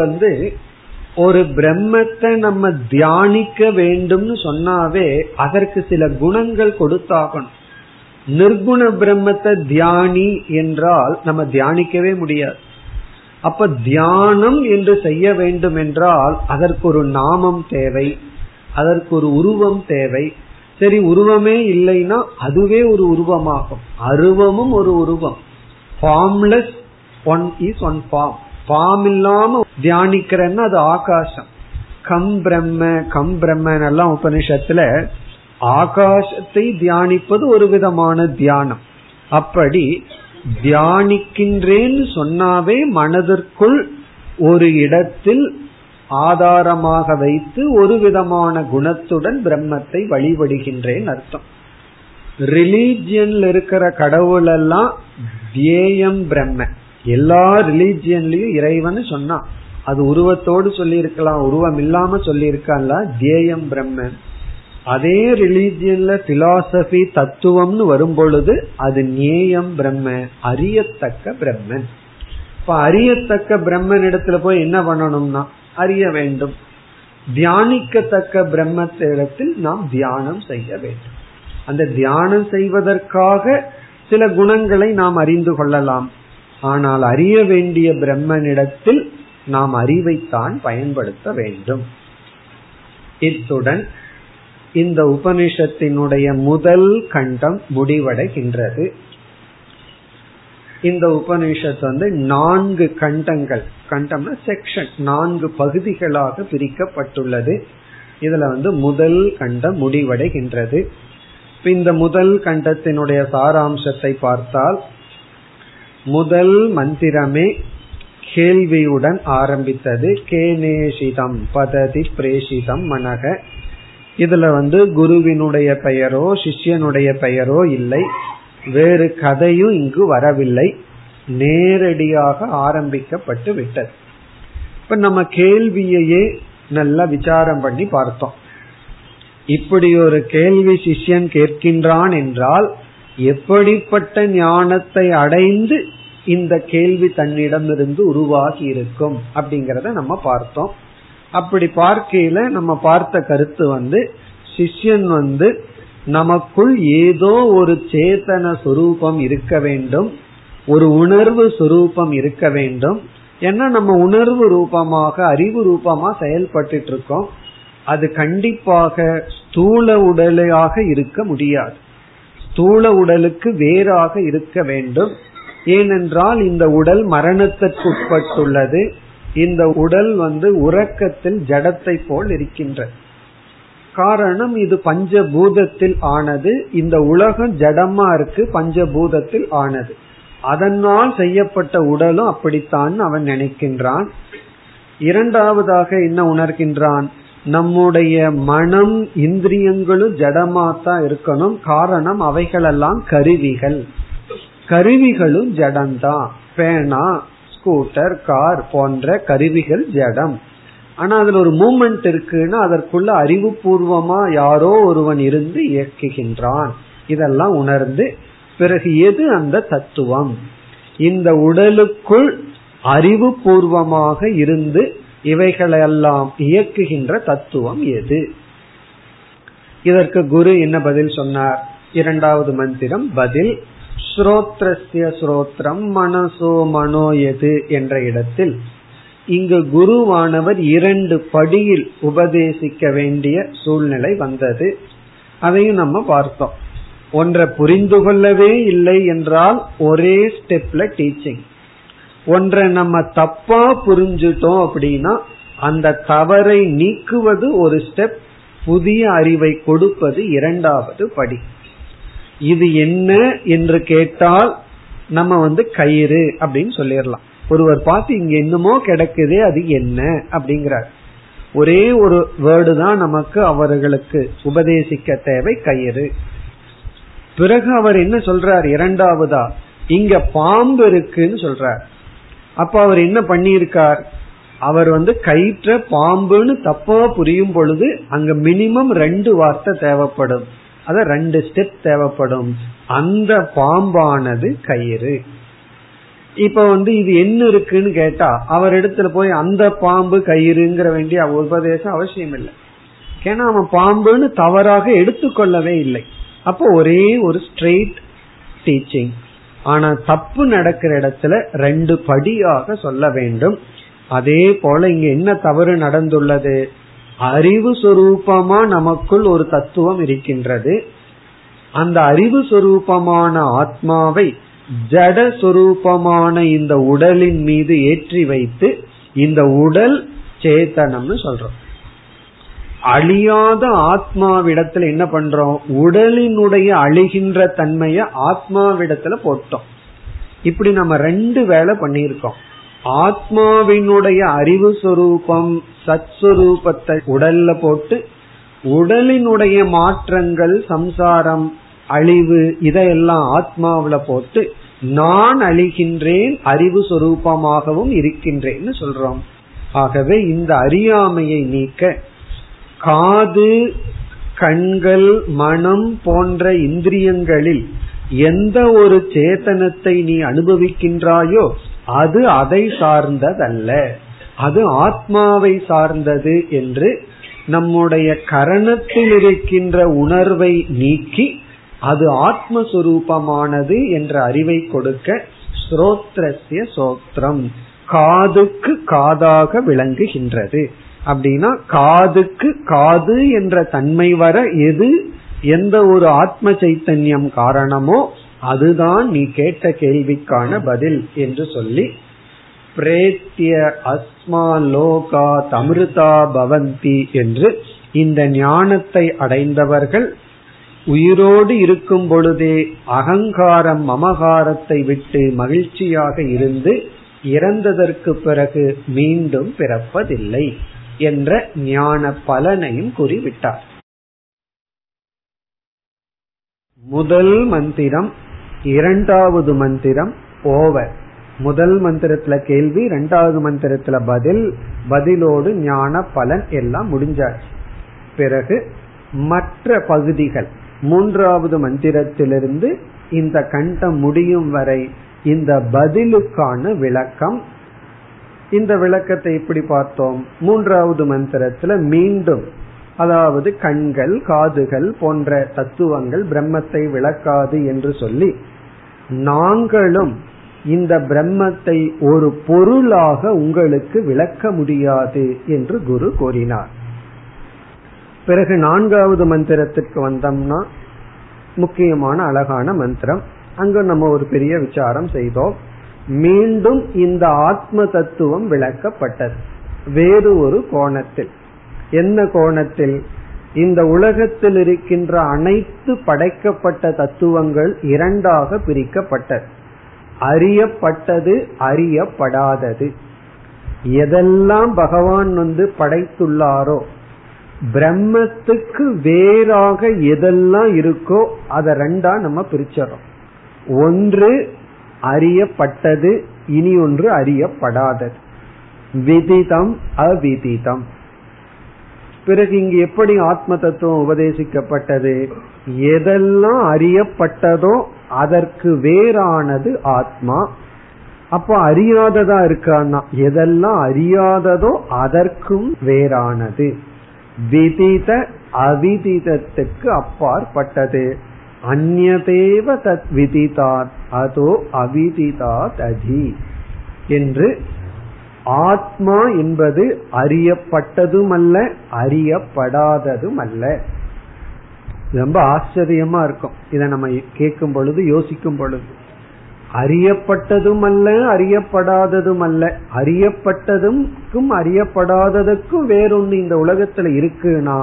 ஒரு பிரம்மத்தை நம்ம தியானிக்க வேண்டும்னு சொன்னாவே அதற்கு சில குணங்கள் கொடுத்தாகணும். நிர்குண பிரம்மத்தை தியானி என்றால் நம்ம தியானிக்கவே முடியாது. அப்ப தியானம் என்று செய்ய வேண்டும் என்றால் அதற்கு ஒரு நாமம் தேவை, அதற்கு ஒரு உருவம் தேவை. சரி, உருவமே இல்லைன்னா அதுவே ஒரு உருவமாகும். அருவமும் ஒரு உருவம். Formless one is one form. Form இல்லாம தியானிக்கிறேன்னா அது ஆகாசம். கம் பிரம்ம கம் பிரம்மன் எல்லாம் உபனிஷத்துல. ஆகாசத்தை தியானிப்பது ஒரு விதமான தியானம். அப்படி தியானிக்கின்றேன்னு சொன்னாவே மனதிற்குள் ஒரு இடத்தில் ஆதாரமாக வைத்து ஒரு விதமான குணத்துடன் பிரம்மத்தை வழிபடுகின்றேன் அர்த்தம். ரிலீஜியன்ல இருக்கிற கடவுள் எல்லாம் தியேயம் பிரம்ம. எல்லா ரிலீஜியன்லயும் இறைவன் சொன்னா அது உருவத்தோடு சொல்லி இருக்கலாம், உருவம் இல்லாம சொல்லி இருக்கான்ல தியேயம் பிரம்ம. அதே ரிலீஜியன்ல பிலாசபி தத்துவம்னு வரும் பொழுது அது நேயம் பிரம்ம, அறியத்தக்க பிரம்மன். இப்ப அறியத்தக்க பிரம்மன் இடத்துல போய் என்ன பண்ணணும்னா அறிய வேண்டும். தியானிக்கத்தக்க பிரம்மத்திடத்தில் நாம் தியானம் செய்ய வேண்டும். அந்த தியானம் செய்வதற்காக சில குணங்களை நாம் அறிந்து கொள்ளலாம். ஆனால் அறிய வேண்டிய பிரம்மனிடத்தில் நாம் அறிவைத்தான் பயன்படுத்த வேண்டும். இத்துடன் இந்த உபனிஷத்தினுடைய முதல் கண்டம் முடிவடைகின்றது. இந்த உபநிஷத்து 4 கண்டங்கள், கண்டம்னா செக்ஷன், 4 பகுதிகளாக பிரிக்கப்பட்டுள்ளது. இதுல முதல் கண்டம் முடிவடைகின்றது. இந்த முதல் கண்டத்தினுடைய சாராம்சத்தை பார்த்தால் முதல் மந்திரமே கேள்வியுடன் ஆரம்பித்தது. கேனேஷிதம் பததி பிரேஷிதம் மனக. இதுல குருவினுடைய பெயரோ சிஷ்யனுடைய பெயரோ இல்லை, வேறு கதையும் இங்கு வரவில்லை. நேரடியாக ஆரம்பிக்கப்பட்டு விட்டது. இப்ப நம்ம கேள்வியையே நல்லா விசாரம் பண்ணி பார்த்தோம். இப்படி ஒரு கேள்வி சிஷ்யன் கேட்கின்றான் என்றால் எப்படிப்பட்ட ஞானத்தை அடைந்து இந்த கேள்வி தன்னிடமிருந்து உருவாகி இருக்கும் அப்படிங்கறத நம்ம பார்த்தோம். அப்படி பார்க்கையில நம்ம பார்த்த கருத்து சிஷ்யன் நமக்குள் ஏதோ ஒரு சேதன சொரூபம் இருக்க வேண்டும், ஒரு உணர்வு சொரூபம் இருக்க வேண்டும். ஏன்னா நம்ம உணர்வு ரூபமாக அறிவு ரூபமா செயல்பட்டு இருக்கோம். அது கண்டிப்பாக ஸ்தூல உடலாக இருக்க முடியாது, ஸ்தூல உடலுக்கு வேறாக இருக்க வேண்டும். ஏனென்றால் இந்த உடல் மரணத்திற்கு உட்பட்டுள்ளது, இந்த உடல் உறக்கத்தில் ஜடத்தை போல் இருக்கின்ற காரணம் இது பஞ்சபூதத்தில் ஆனது. இந்த உலகம் ஜடமா இருக்கு, பஞ்சபூதத்தில் ஆனது, அதனால் செய்யப்பட்ட உடலும் அப்படித்தான் அவன் நினைக்கின்றான். இரண்டாவதாக என்ன உணர்கின்றான், நம்முடைய மனம் இந்திரியங்களும் ஜடமாத்தான் இருக்கணும். காரணம் அவைகளெல்லாம் கருவிகள், கருவிகளும் ஜடம்தான். பேனா, ஸ்கூட்டர், கார் போன்ற கருவிகள் ஜடம். ஆனா அதுல ஒரு மூமெண்ட் இருக்குன்னா அதற்குள்ள அறிவுபூர்வமா யாரோ ஒருவன் இருந்து இயக்குகின்றான். இதெல்லாம் உணர்ந்து பிறகு எது அந்த தத்துவம், இந்த உடலுக்குள் அறிவுபூர்வமாக இருந்து இவைகளெல்லாம் இயக்குகின்ற தத்துவம் எது? இதற்கு குரு என்ன பதில் சொன்னார்? இரண்டாவது மந்திரம் பதில். ஸ்ரோத்ரஸ்ய ஸ்ரோத்ரம் மனசோ மனோயது என்ற இடத்தில் இங்கு குருவானவர் இரண்டு படியில் உபதேசிக்க வேண்டிய சூழ்நிலை வந்தது. அதையும் நம்ம பார்த்தோம். ஒன்றை புரிந்து கொள்ளவே இல்லை என்றால் ஒரே ஸ்டெப்ல டீச்சிங். ஒன்றை நம்ம தப்பா புரிஞ்சுட்டோம் அப்படின்னா அந்த தவறை நீக்குவது ஒரு ஸ்டெப், புதிய அறிவை கொடுப்பது இரண்டாவது படி. இது என்ன என்று கேட்டால் நம்ம கயிறு அப்படின்னு சொல்லிடலாம். ஒருவர் பார்த்து இங்க என்னமோ கிடக்குது, அது என்ன அப்படிங்கிறார். ஒரே ஒரு வேர்டு தான் நமக்கு அவர்களுக்கு உபதேசிக்க தேவை, கயிறு. பிறகு அவர் என்ன சொல்றார், இரண்டாவதா இங்க பாம்பு இருக்குன்னு சொல்றார். அப்ப அவர் என்ன பண்ணியிருக்கார், அவர் கயிற்ற பாம்புன்னு தப்பா புரியும் பொழுது அங்க மினிமம் 2 வார்த்தை தேவைப்படும், அத 2 ஸ்டெப் தேவைப்படும். அந்த பாம்பானது கயிறு. இப்ப இது என்ன இருக்குன்னு கேட்டா அவர் இடத்துல போய் அந்த பாம்பு கயிறுங்கிற வேண்டிய உபதேசம் அவசியம் இல்லை. ஏன்னா அவன் பாம்புன்னு தவறாக எடுத்துக்கொள்ளவே இல்லை. அப்போ ஒரே ஒரு ஸ்ட்ரெயிட் டீச்சிங். ஆனா தப்பு நடக்கிற இடத்துல 2 படியாக சொல்ல வேண்டும். அதே போல இங்க என்ன தவறு நடந்துள்ளது, அறிவு சொரூபமா நமக்குள் ஒரு தத்துவம் இருக்கின்றது. அந்த அறிவு சொரூபமான ஆத்மாவை ஜட சொரூபமான இந்த உடலின் மீது ஏற்றி வைத்து இந்த உடல் சேத்தனம்னு சொல்றோம். அழியாத ஆத்மாவிடத்துல என்ன பண்றோம், உடலினுடைய அழிகின்ற தன்மைய ஆத்மாவிடத்துல போட்டோம். இப்படி நம்ம 2 வேளை பண்ணியிருக்கோம். ஆத்மாவினுடைய அறிவு சொரூபம் சத்ஸ்வரூபத்தை உடல்ல போட்டு உடலினுடைய மாற்றங்கள் சம்சாரம் அழிவு இதையெல்லாம் ஆத்மாவில போட்டு நான் அழிகின்றேன், அறிவு சொரூபமாகவும் இருக்கின்றேன்னு சொல்றோம். ஆகவே இந்த அறியாமையை நீக்க காது, கண்கள், மனம் போன்ற இந்திரியங்களில் எந்த ஒரு சேதனத்தை நீ அனுபவிக்கின்றாயோ அது அதை சார்ந்ததல்ல, அது ஆத்மாவை சார்ந்தது என்று நம்முடைய கரணத்தில் இருக்கின்ற உணர்வை நீக்கி அது ஆத்மஸ்வரூபமானது என்ற அறிவை கொடுக்க ஸ்ரோத்ரஸ்ய ஸ்ரோத்ரம், காதுக்கு காதாக விளங்குகின்றது. அப்படின்னா காதுக்கு காது என்ற தன்மை வர எது எந்த ஒரு ஆத்ம சைத்தன்யம் காரணமோ அதுதான் நீ கேட்ட கேள்விக்கான பதில் என்று சொல்லி பிரேத்ய அஸ்மா லோகா தமிருதா பவந்தி என்று இந்த ஞானத்தை அடைந்தவர்கள் உயிரோடு இருக்கும் பொழுதே அகங்காரம் மமகாரத்தை விட்டு மகிழ்ச்சியாக இருந்து இறந்ததற்கு பிறகு மீண்டும் பிறப்பதில்லை என்ற ஞான பலனையும் கூறிவிட்டார். முதல் மந்திரம், இரண்டாவது மந்திரம் ஓவர். முதல் மந்திரத்துல கேள்வி, இரண்டாவது மந்திரத்துல பதில், பதிலோடு ஞான பலன் எல்லாம் முடிஞ்சாச்சு. பிறகு மற்ற பகுதிகள் மூன்றாவது மந்திரத்திலிருந்து இந்த கண்டம் முடியும் வரை இந்த பதிலுக்கான விளக்கம். இந்த விளக்கத்தை இப்படி பார்த்தோம். மூன்றாவது மந்திரத்துல மீண்டும் அதாவது கண்கள் காதுகள் போன்ற தத்துவங்கள் பிரம்மத்தை விளக்காது என்று சொல்லி, நாங்களும் இந்த பிரம்மத்தை ஒரு பொருளாக உங்களுக்கு விளக்க முடியாது என்று குரு கூறினார். பிறகு நான்காவது மந்திரத்திற்கு வந்தோம்னா முக்கியமான அழகான மந்திரம், அங்கு நம்ம ஒரு பெரிய விசாரம் செய்தோம். மீண்டும் இந்த ஆத்ம தத்துவம் விளக்கப்பட்டது வேறு ஒரு கோணத்தில். என்ன கோணத்தில்? இந்த உலகத்தில் இருக்கின்ற அனைத்து படைக்கப்பட்ட தத்துவங்கள் இரண்டாக பிரிக்கப்பட்டது, அறியப்பட்டது அறியப்படாதது. எதெல்லாம் பகவான் வந்து படைத்துள்ளாரோ பிரம்மத்துக்கு வேறாக எதெல்லாம் இருக்கோ அதை ரெண்டா நம்ம பிரிச்சறோம். ஒன்று அறியப்பட்டது, இனி ஒன்று அறியப்படாதது, விதிதம் அவிதிதம். பிறகு இங்கு எப்படி ஆத்ம தத்துவம் உபதேசிக்கப்பட்டது? எதெல்லாம் அறியப்பட்டதோ அதற்கு வேறானது ஆத்மா. அப்போ அறியாததா இருக்கான்னா எதெல்லாம் அறியாததோ அதற்கும் வேறானது, விதித அவிதிதத்துக்கு அப்பாற்பட்டது. அந்நதேவ தத் விதிதாத் அதோ அவிதிதாத் அதி என்று ஆத்மா என்பது அறியப்பட்டதுமல்ல அறியப்படாததுமல்ல. ரொம்ப ஆச்சரியமா இருக்கும் இதை நம்ம கேட்கும் பொழுது, யோசிக்கும் பொழுது. அறியப்பட்டதுமல்ல அறியப்படாததுமல்ல, அறியப்பட்டதுக்கும் அறியப்படாததுக்கும் வேறொன்று இந்த உலகத்துல இருக்குன்னா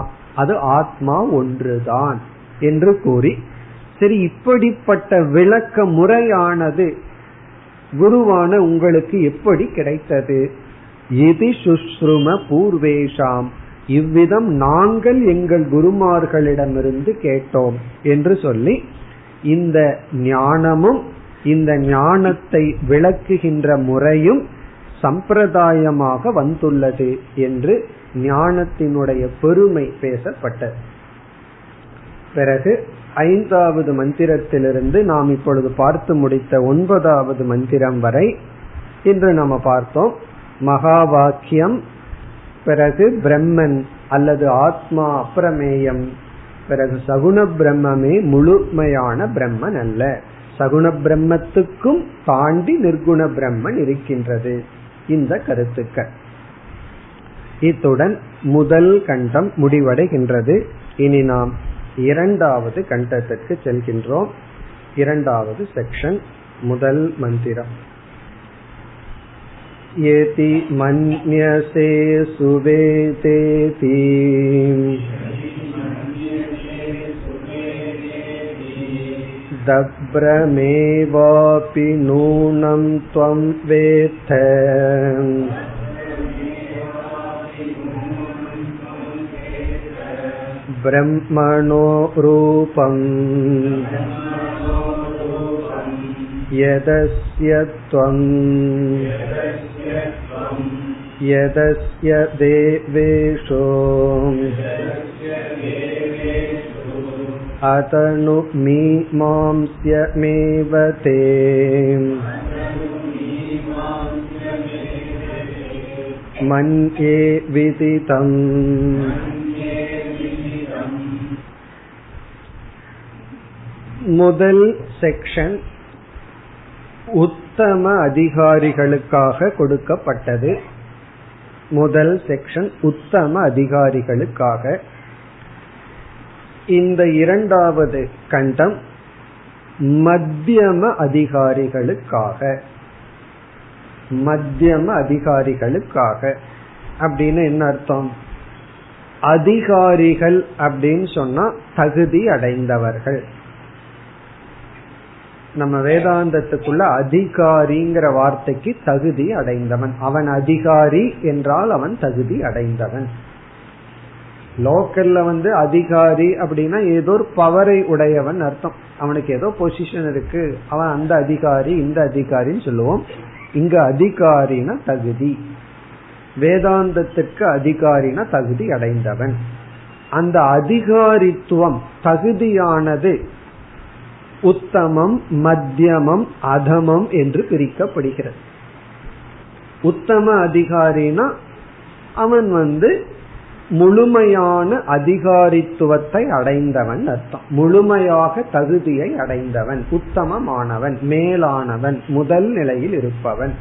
அது ஆத்மா ஒன்றுதான் என்று கூறி, சரி இப்படிப்பட்ட விளக்க முறையானது குருவான உங்களுக்கு எப்படி கிடைத்தது? இதி சுஷ்ரும பூர்வேஷாம், இவ்விதம் நாங்கள் எங்கள் குருமார்களிடமிருந்து கேட்டோம் என்று சொல்லி, இந்த ஞானமும் இந்த ஞானத்தை விளக்குகின்ற முறையும் சம்பிரதாயமாக வந்துள்ளது என்று ஞானத்தினுடைய பெருமை பேசப்பட்டது. பிறகு ஐந்தாவது மந்திரத்திலிருந்து நாம் இப்பொழுது பார்த்து முடித்த ஒன்பதாவது மந்திரம் வரை இன்று நாம் பார்த்தோம். மகா வாக்கியம், பிறகு பிரம்மன் அல்லது ஆத்மா அப்பிரமேயம், பிறகு சகுண பிரம்மே முழுமையான பிரம்மன் அல்ல, சகுண பிரம்மத்துக்கும் தாண்டி நிர்குண பிரம்மன் இருக்கின்றது. இந்த கருத்துக்கள் இத்துடன் முதல் கண்டம் முடிவடைகின்றது. இனி நாம் இரண்டாவது கண்டத்திற்கு செல்கின்றோம். இரண்டாவது செக்ஷன், முதல் மந்திரம். ஏதி மன்யசே சுவேதேதி தப்ரமேவாபி நூனம் த்வம் வேத்தம் பிரம்மணோ ரூபம் யதஸ்ய த்வம் யதஸ்ய தேவேஷோ அதனு மீமாம்ஸ்ய மேவதே. மன்யே விதிதம். முதல் செக்ஷன் உத்தம அதிகாரிகளுக்காக கொடுக்கப்பட்டது. முதல் செக்ஷன் உத்தம அதிகாரிகளுக்காக. இந்த இரண்டாவது கண்டம் மத்தியம அதிகாரிகளுக்காக. மத்தியம அதிகாரிகளுக்காக அப்படின்னு என்ன அர்த்தம்? அதிகாரிகள் அப்படின்னு சொன்னா தகுதி அடைந்தவர்கள். நம்ம வேதாந்தத்துக்குள்ள அதிகாரிங்கிற வார்த்தைக்கு தகுதி அடைந்தவன். அவன் அதிகாரி என்றால் அவன் தகுதி அடைந்தவன். லோக்கல்ல வந்து அதிகாரி அப்படின்னா ஏதோ ஒரு பவரை உடையவன் அர்த்தம், அவனுக்கு ஏதோ பொசிஷன் இருக்கு, அவன் அந்த அதிகாரி இந்த அதிகாரின்னு சொல்லுவோம். இங்க அதிகாரினா தகுதி. வேதாந்தத்துக்கு அதிகாரினா தகுதி அடைந்தவன். அந்த அதிகாரித்துவம் தகுதியானது உத்தமம் மத்தியமம் அதமம் என்று பிரிக்கப்படுகிறது. உத்தம அதிகாரினா அவன் முழுமையான அதிகாரித்துவத்தை அடைந்தவன் அர்த்தம், முழுமையாக தகுதியை அடைந்தவன், உத்தமமானவன், மேலானவன், முதல் நிலையில் இருப்பவன்.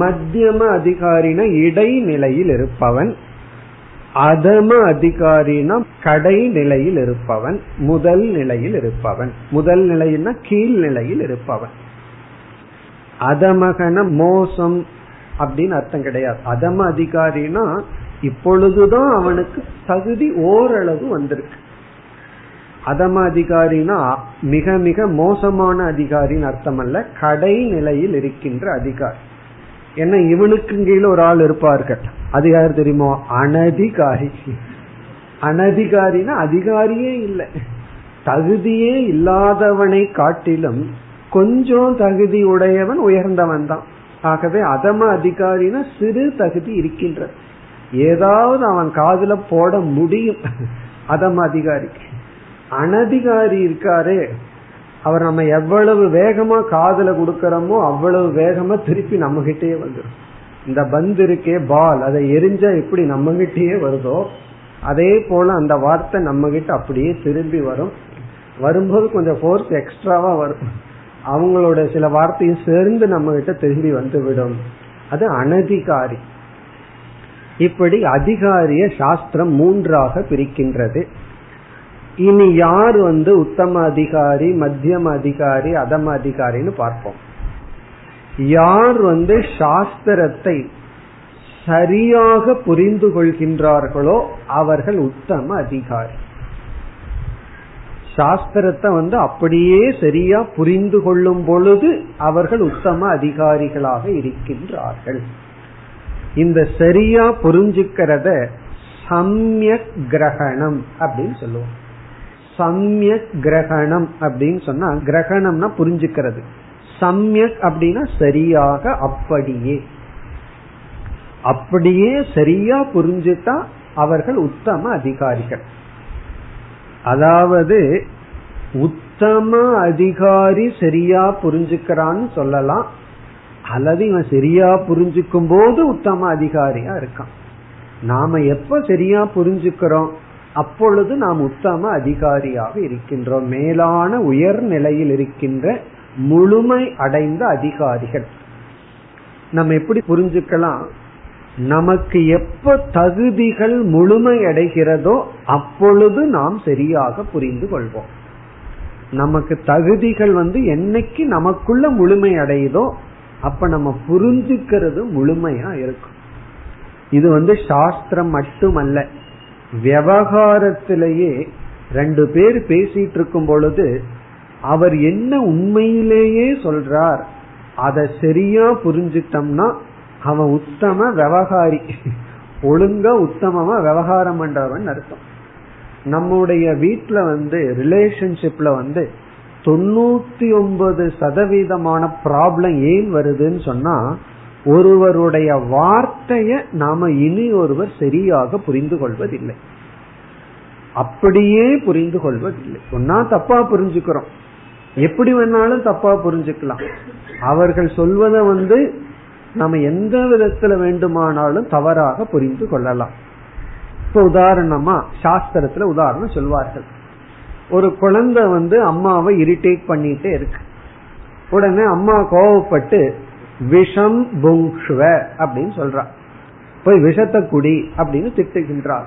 மத்தியம அதிகாரினா இடைநிலையில் இருப்பவன், அதம அதிகாரினா கடை நிலையில் இருப்பவன், முதல் நிலையில் இருப்பவன். முதல் நிலையினா கீழ் நிலையில் இருப்பவன். அதமகன மோசம் அப்படின்னு அர்த்தம் கிடையாது. அதம அதிகாரினா இப்பொழுதுதான் அவனுக்கு தகுதி ஓரளவு வந்திருக்கு. அதம அதிகாரினா மிக மிக மோசமான அதிகாரின்னு அர்த்தம் அல்ல, கடை நிலையில் இருக்கின்ற அதிகாரி. ஏன்னா இவனுக்கு கீழே ஒரு ஆள் இருப்பார்கள், அது யாரு தெரியுமோ? அனதிகாரி. அனதிகாரினா அதிகாரியே இல்லை, தகுதியே இல்லாதவனை காட்டிலும் கொஞ்சம் தகுதி உடையவன் உயர்ந்தவன் தான். ஆகவே அதம அதிகாரினா சிறு தகுதி இருக்கின்றது, ஏதாவது அவன் காதுல போட முடியும் அதம அதிகாரிக்கு. அனதிகாரி இருக்காரு, அவர் நம்ம எவ்வளவு வேகமா காதுல கொடுக்கறோமோ அவ்வளவு வேகமா திருப்பி நம்ம கிட்டேயே வந்துடும். இந்த பந்து இருக்கே, பால், அதை எரிஞ்சா எப்படி நம்ம கிட்டேயே வருதோ அதே போல அந்த வார்த்தை நம்ம கிட்ட அப்படியே திரும்பி வரும். வரும்போது கொஞ்சம் ஃபோர்ஸ் எக்ஸ்ட்ராவா வரும், அவங்களோட சில வார்த்தையும் சேர்ந்து நம்ம கிட்ட திரும்பி வந்துவிடும். அது அனதிகாரி. இப்படி அதிகாரிய சாஸ்திரம் மூன்றாக பிரிக்கின்றது. இனி யார் உத்தம அதிகாரி, மத்தியம அதிகாரி, அதம அதிகாரின்னு பார்ப்போம். யார் சாஸ்திரத்தை சரியாக புரிந்து கொள்கின்றார்களோ அவர்கள் உத்தம அதிகாரி. சாஸ்திரத்தை அப்படியே சரியா புரிந்து கொள்ளும் பொழுது அவர்கள் உத்தம அதிகாரிகளாக இருக்கின்றார்கள். இந்த சரியா புரிஞ்சுக்கிறத சம்யக் கிரகணம் அப்படின்னு சொல்லுவோம். சம்யக் கிரகணம் அப்படின்னு சொன்னா, கிரகணம்னா புரிஞ்சுக்கிறது, சம்யக் அப்படின்னா சரியாக, அப்படியே. அப்படியே சரியா புரிஞ்சுட்டா அவர்கள் உத்தம அதிகாரிகள். அதாவது உத்தம அதிகாரி சரியா புரிஞ்சுக்கிறான்னு சொல்லலாம், அல்லது இவன் சரியா புரிஞ்சுக்கும் போது உத்தம அதிகாரியா இருக்கான். நாம எப்ப சரியா புரிஞ்சுக்கிறோம் அப்பொழுது நாம் உத்தம அதிகாரியாக இருக்கின்றோம், மேலான உயர்நிலையில் இருக்கின்ற முழுமை அடைந்த அதிகாரிகள். நம்ம எப்படி புரிஞ்சுக்கலாம்? நமக்கு எப்ப தகுதிகள் முழுமை அடைகிறதோ அப்பொழுது நாம் சரியாக புரிந்து கொள்வோம். நமக்கு தகுதிகள் என்னைக்கு நமக்குள்ள முழுமை அடையுதோ அப்ப நம்ம புரிஞ்சுக்கிறது முழுமையா இருக்கும். இது சாஸ்திரம் மட்டுமல்ல, விவகாரத்திலேயே ரெண்டு பேர் பேசிட்டு இருக்கும் பொழுது அவர் என்ன உண்மையிலேயே சொல்றார் அதை சரியா புரிஞ்சுட்டோம்னா அவன் உத்தம விவகாரி, ஒழுங்கா உத்தமமா விவகாரம் பண்றவன் அர்த்தம். நம்முடைய வீட்டுல ரிலேஷன்ஷிப்ல 99% ப்ராப்ளம் ஏன் வருதுன்னு சொன்னா, ஒருவருடைய வார்த்தைய நாம இனி ஒருவர் சரியாக புரிந்து கொள்வதில்லை, அப்படியே புரிந்து கொள்வதில்லை. ஒன்னா தப்பா புரிஞ்சுக்கிறோம், எப்படி வேணாலும் தப்பா புரிஞ்சுக்கலாம். அவர்கள் சொல்வதை நம்ம எந்த விதத்துல வேண்டுமானாலும் தவறாக புரிந்து கொள்ளலாம். இப்ப உதாரணமா சாஸ்திரத்துல உதாரணம் சொல்வார்கள். ஒரு குழந்தை அம்மாவை இரிட்டேட் பண்ணிட்டே இருக்கு, உடனே அம்மா கோபப்பட்டு விஷம் புங்க்ஷ்வ அப்படின்னு சொல்றா, போய் விஷத்தை குடி அப்படின்னு திட்டுகின்றார்.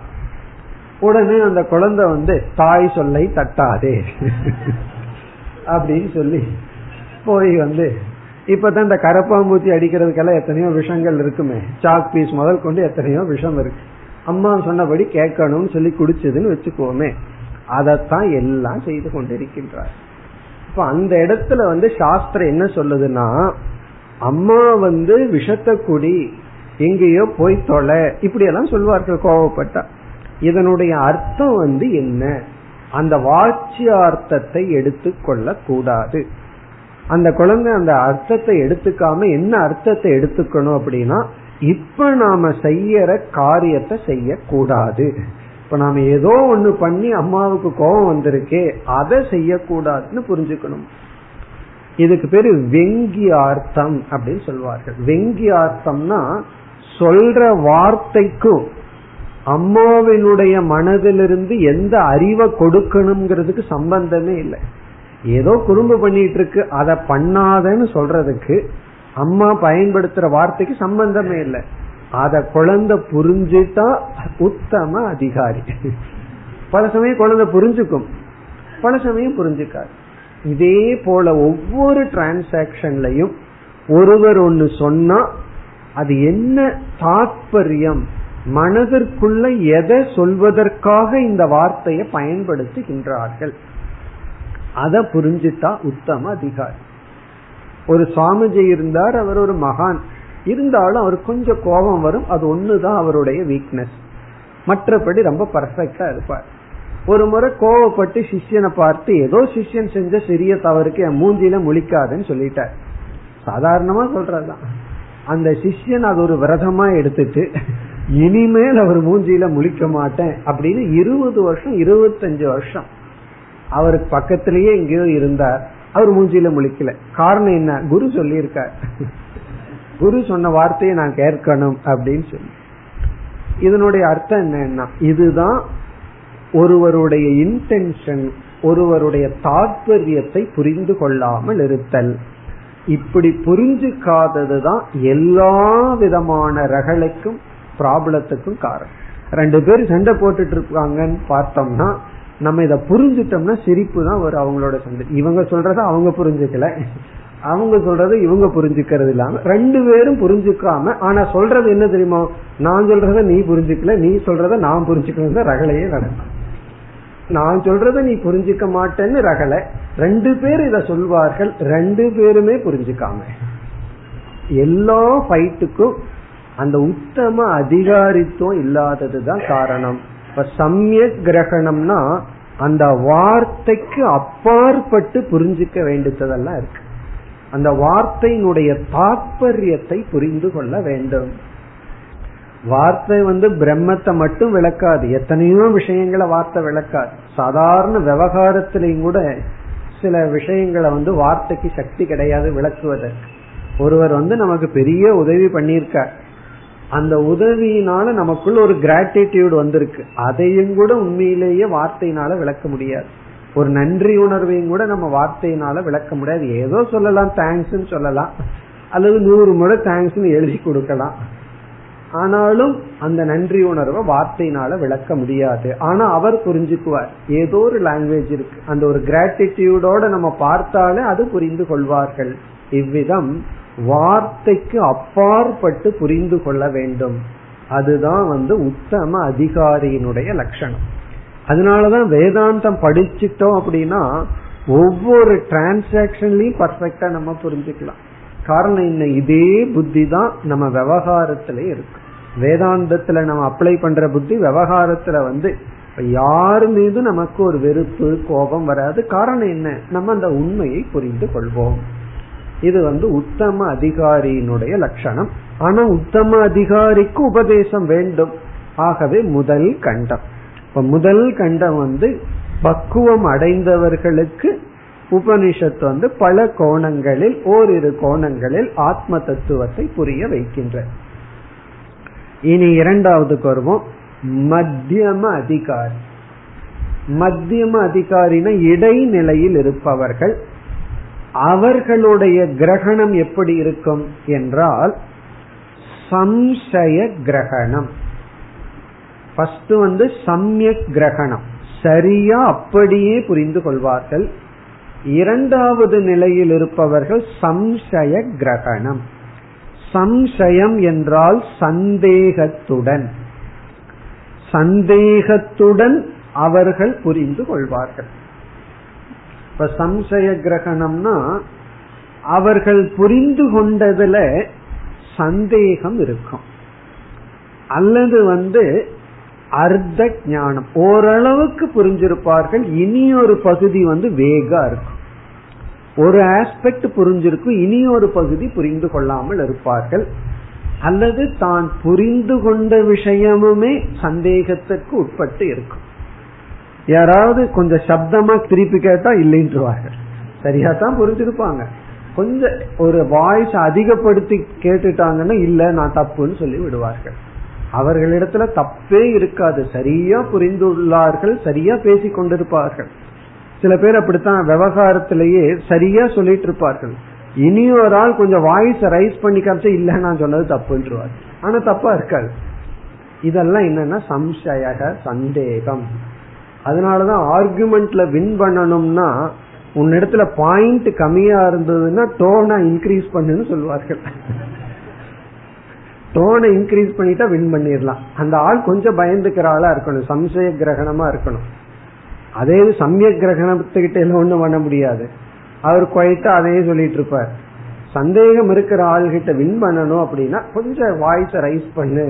உடனே அந்த குழந்தை தாய் சொல்லை தட்டாதே அப்படின்னு சொல்லி போய் இப்பதான் இந்த கரப்பாம்பூச்சி அடிக்கிறதுக்கெல்லாம் எத்தனையோ விஷங்கள் இருக்குமே, சாக் பீஸ் முதல் கொண்டு எத்தனையோ விஷம் இருக்கு. அம்மா சொன்னபடி கேட்கணும்னு சொல்லி குடிச்சதுன்னு வச்சுக்கோமே, அதத்தான் எல்லாம் செய்து கொண்டிருக்கின்றார். இப்ப அந்த இடத்துல சாஸ்திரம் என்ன சொல்லுதுன்னா, அம்மா விஷத்தை குடி, எங்கேயோ போய் தொலை, இப்படி எல்லாம் சொல்வார்கள் கோபப்பட்டா. இதனுடைய அர்த்தம் என்ன? அந்த வாச்சியார்த்தத்தை எடுத்து கொள்ள கூடாது. அந்த குழந்தை அந்த அர்த்தத்தை எடுத்துக்காம என்ன அர்த்தத்தை எடுத்துக்கணும் அப்படின்னா, இப்ப நாம செய்யற காரியத்தை செய்ய கூடாது. இப்ப நாம ஏதோ ஒண்ணு பண்ணி அம்மாவுக்கு கோபம் வந்திருக்கே அதை செய்யக்கூடாதுன்னு புரிஞ்சுக்கணும். இதுக்கு பேரு வெங்கியார்த்தம் அப்படின்னு சொல்வார்கள். வெங்கியார்த்தம்னா சொல்ற வார்த்தைக்கும் அம்மாவினுடைய மனதிலிருந்து எந்த அறிவை கொடுக்கணுங்கிறதுக்கு சம்பந்தமே இல்லை. ஏதோ குறும்பு பண்ணிட்டு இருக்கு அதை பண்ணாதன்னு சொல்றதுக்கு அம்மா பயன்படுத்துற வார்த்தைக்கு சம்பந்தமே இல்லை. அத குழந்தை புரிஞ்சுட்டா உத்தம அதிகாரி. பல சமயம் குழந்தை புரிஞ்சுக்கும், பல சமயம் புரிஞ்சுக்காது. இதே போல ஒவ்வொரு டிரான்சாக்சன்லயும் ஒருவர் ஒன்னு சொன்னா அது என்ன தாற்பயம், மனதிற்குள்ள எதை சொல்வதற்காக இந்த வார்த்தையை பயன்படுத்துகின்றார்கள் அத புரிஞ்சுட்டா உத்தம அதிகாரி. ஒரு சுவாமிஜி இருந்தார், அவர் ஒரு மகான். இருந்தாலும் அவர் கொஞ்சம் கோபம் வரும், அது ஒண்ணுதான் அவருடைய வீக்னஸ். மற்றபடி ரொம்ப பர்ஃபெக்டா இருப்பார். ஒரு முறை கோபப்பட்டு சிஷ்யனை பார்த்து ஏதோ சிஷ்யன் செஞ்ச சிறிய தவறுக்கு என் மூஞ்சில முழிக்காதுன்னு சொல்லிட்டார். சாதாரணமா சொல்றதுதான். அந்த சிஷ்யன் அது ஒரு விரதமா எடுத்துட்டு இனிமேல் அவர் மூஞ்சில முழிக்க மாட்டேன் அப்படின்னு 20 வருஷம் 25 வருஷம் அவருக்கு பக்கத்திலேயே எங்கேயோ இருந்தார். அவர் மூஞ்சில முழிக்கல. காரணம் என்ன? குரு சொல்லியிருக்கார், குரு சொன்ன வார்த்தையை நான் கேட்கணும் அப்படின்னு சொல்லி. இதனுடைய அர்த்தம் என்னன்னா, இதுதான் ஒருவருடைய இன்டென்ஷன், ஒருவருடைய தாற்பயத்தை புரிந்து கொள்ளாமல் இருத்தல். இப்படி புரிஞ்சுக்காததுதான் எல்லா விதமான ரகளைக்கும் ப்ராப்ளத்துக்கும் காரணம். ரெண்டு பேரும் சண்டை போட்டுட்டு இருக்காங்கன்னு பார்த்தோம்னா நம்ம இதை புரிஞ்சுட்டோம்னா சிரிப்பு தான் வரும். அவங்களோட சண்டை, இவங்க சொல்றத அவங்க புரிஞ்சுக்கல, அவங்க சொல்றத இவங்க புரிஞ்சுக்கிறது இல்லாம ரெண்டு பேரும் புரிஞ்சுக்காம. ஆனா சொல்றது என்ன தெரியுமா, நான் சொல்றத நீ புரிஞ்சுக்கல, நீ சொல்றத நான் புரிஞ்சுக்கிறது தான் ரகளையே நடக்கும். நான் சொல்றத நீ புரிஞ்சுக்க மாட்டேன்னு ரகலை, ரெண்டு பேர் இத சொல்வார்கள், ரெண்டு பேருமே புரிஞ்சுக்காம. எல்லா ஃபைட்டுக்கும் அந்த உத்தம அதிகாரித்துவம் இல்லாததுதான் காரணம். இப்ப சமயக் கிரகணம்னா அந்த வார்த்தைக்கு அப்பாற்பட்டு புரிஞ்சுக்க வேண்டியதெல்லாம் இருக்கு. அந்த வார்த்தையினுடைய தாற்பயத்தை புரிந்து கொள்ள வேண்டும். வார்த்தை பிரம்மத்தை மட்டும் விளக்காது, எத்தனையோ விஷயங்களை வார்த்தை விளக்காது. சாதாரண விவகாரத்திலையும் கூட சில விஷயங்களை வார்த்தைக்கு சக்தி கிடையாது விளக்குவதற்கு. ஒருவர் நமக்கு பெரிய உதவி பண்ணியிருக்கார், அந்த உதவியினால நமக்குள்ள ஒரு கிராட்டிடியூட் வந்திருக்கு, அதையும் கூட உண்மையிலேயே வார்த்தையினால விளக்க முடியாது. ஒரு நன்றி உணர்வையும் கூட நம்ம வார்த்தையினால விளக்க முடியாது. ஏதோ சொல்லலாம், தேங்க்ஸ்ன்னு சொல்லலாம், அல்லது 100 முறை தேங்க்ஸ்ன்னு எழுதி கொடுக்கலாம். ஆனாலும் அந்த நன்றி உணர்வை வார்த்தையினால விளக்க முடியாது. ஆனா அவர் புரிஞ்சுக்குவார், ஏதோ ஒரு லாங்குவேஜ் இருக்கு, அந்த ஒரு கிராட்டிடியூடோட நம்ம பார்த்தாலே அது புரிந்து கொள்வார்கள். இவ்விதம் வார்த்தைக்கு அப்பாற்பட்டு புரிந்து கொள்ள வேண்டும். அதுதான் உத்தம அதிகாரியினுடைய லட்சணம். அதனாலதான் வேதாந்தம் படிச்சுட்டோம் அப்படின்னா ஒவ்வொரு டிரான்சாக்சன்லயும் பர்ஃபெக்டா நம்ம புரிஞ்சுக்கலாம். காரணம் என்ன, இதே புத்தி தான் நம்ம விவகாரத்துல இருக்கு. வேதாந்தத்துல நம்ம அப்ளை பண்ற புத்தி விவகாரத்துல யார் மீது நமக்கு ஒரு வெறுப்பு கோபம் வராது. காரணம் என்ன, நம்ம அந்த உண்மையை புரிந்து கொள்வோம். இது உத்தம அதிகாரியினுடைய லட்சணம். ஆனா உத்தம அதிகாரிக்கு உபதேசம் வேண்டும். ஆகவே முதல் கண்டம், முதல் கண்டம் பக்குவம் அடைந்தவர்களுக்கு உபனிஷத்து பல கோணங்களில், ஓரிரு கோணங்களில் ஆத்ம தத்துவத்தை புரிய வைக்கின்ற. இனி இரண்டாவதுக்கு வருவோம், மத்தியம அதிகாரி. மத்தியம அதிகாரின இடைநிலையில் இருப்பவர்கள். அவர்களுடைய கிரகணம் எப்படி இருக்கும் என்றால் சம்சய கிரகணம். ஃபர்ஸ்ட் சம்யக் கிரகணம், சரியா அப்படியே புரிந்து கொள்வார்கள். இரண்டாவது நிலையில் இருப்பவர்கள் சம்சய கிரகணம். சம்சயம் என்றால் சந்தேகத்துடன், சந்தேகத்துடன் அவர்கள் புரிந்து கொள்வார்கள். இப்ப சம்சய கிரகணம்னா அவர்கள் புரிந்து கொண்டதுல சந்தேகம் இருக்கும், அல்லது அர்த்த ஞானம் ஓரளவுக்கு புரிஞ்சிருப்பார்கள், இனி ஒரு பகுதி வேகா இருக்கும். ஒரு ஆஸ்பெக்ட் புரிஞ்சிருக்கும், இனி ஒரு பகுதி புரிந்து கொள்ளாமல் இருப்பார்கள், அல்லது தான் புரிந்து கொண்ட விஷயமுமே சந்தேகத்திற்கு உட்பட்டு இருக்கும். யாராவது கொஞ்சம் சப்தமா திருப்பி கேட்டா இல்லைன்றுவார்கள், சரியா தான் புரிஞ்சிருப்பாங்க. கொஞ்சம் ஒரு வாய்ஸ் அதிகப்படுத்தி கேட்டுட்டாங்கன்னா இல்ல நான் தப்புன்னு சொல்லி விடுவார்கள். அவர்களிடத்துல தப்பே இருக்காது, சரியா புரிந்துள்ளார்கள், சரியா பேசி கொண்டிருப்பார்கள். சில பேர் அப்படித்தான் விவகாரத்திலேயே சரியா சொல்லிட்டு இருப்பார்கள், இனியொரு ஆள் கொஞ்சம் வாய்ஸ் ரைஸ் பண்ணி காமிச்சா இல்ல நான் சொன்னது தப்புன்றுவார், ஆனா தப்பா இருக்காது. இதெல்லாம் என்னன்னா சம்சய சந்தேகம். அதனாலதான் ஆர்குமெண்ட்ல வின் பண்ணணும்னா உன்னிடத்துல பாயிண்ட் கம்மியா இருந்ததுன்னா டோனை இன்க்ரீஸ் பண்ணுன்னு சொல்லுவார்கள். டோனை இன்க்ரீஸ் பண்ணிட்டா வின் பண்ணிடலாம். அந்த ஆள் கொஞ்சம் பயந்துக்கிற ஆளா இருக்கணும், சம்சய கிரகணமா இருக்கணும். அதே சமய கிரகணத்துக்கிட்ட எல்லாம் ஒண்ணும் பண்ண முடியாது, அவர் குவைட்டா அதையே சொல்லிட்டு இருப்பார். சந்தேகம் இருக்கிற ஆள்கிட்ட வின் பண்ணணும் அப்படின்னா கொஞ்சம் வாய்ஸை ரைஸ் பண்ணு,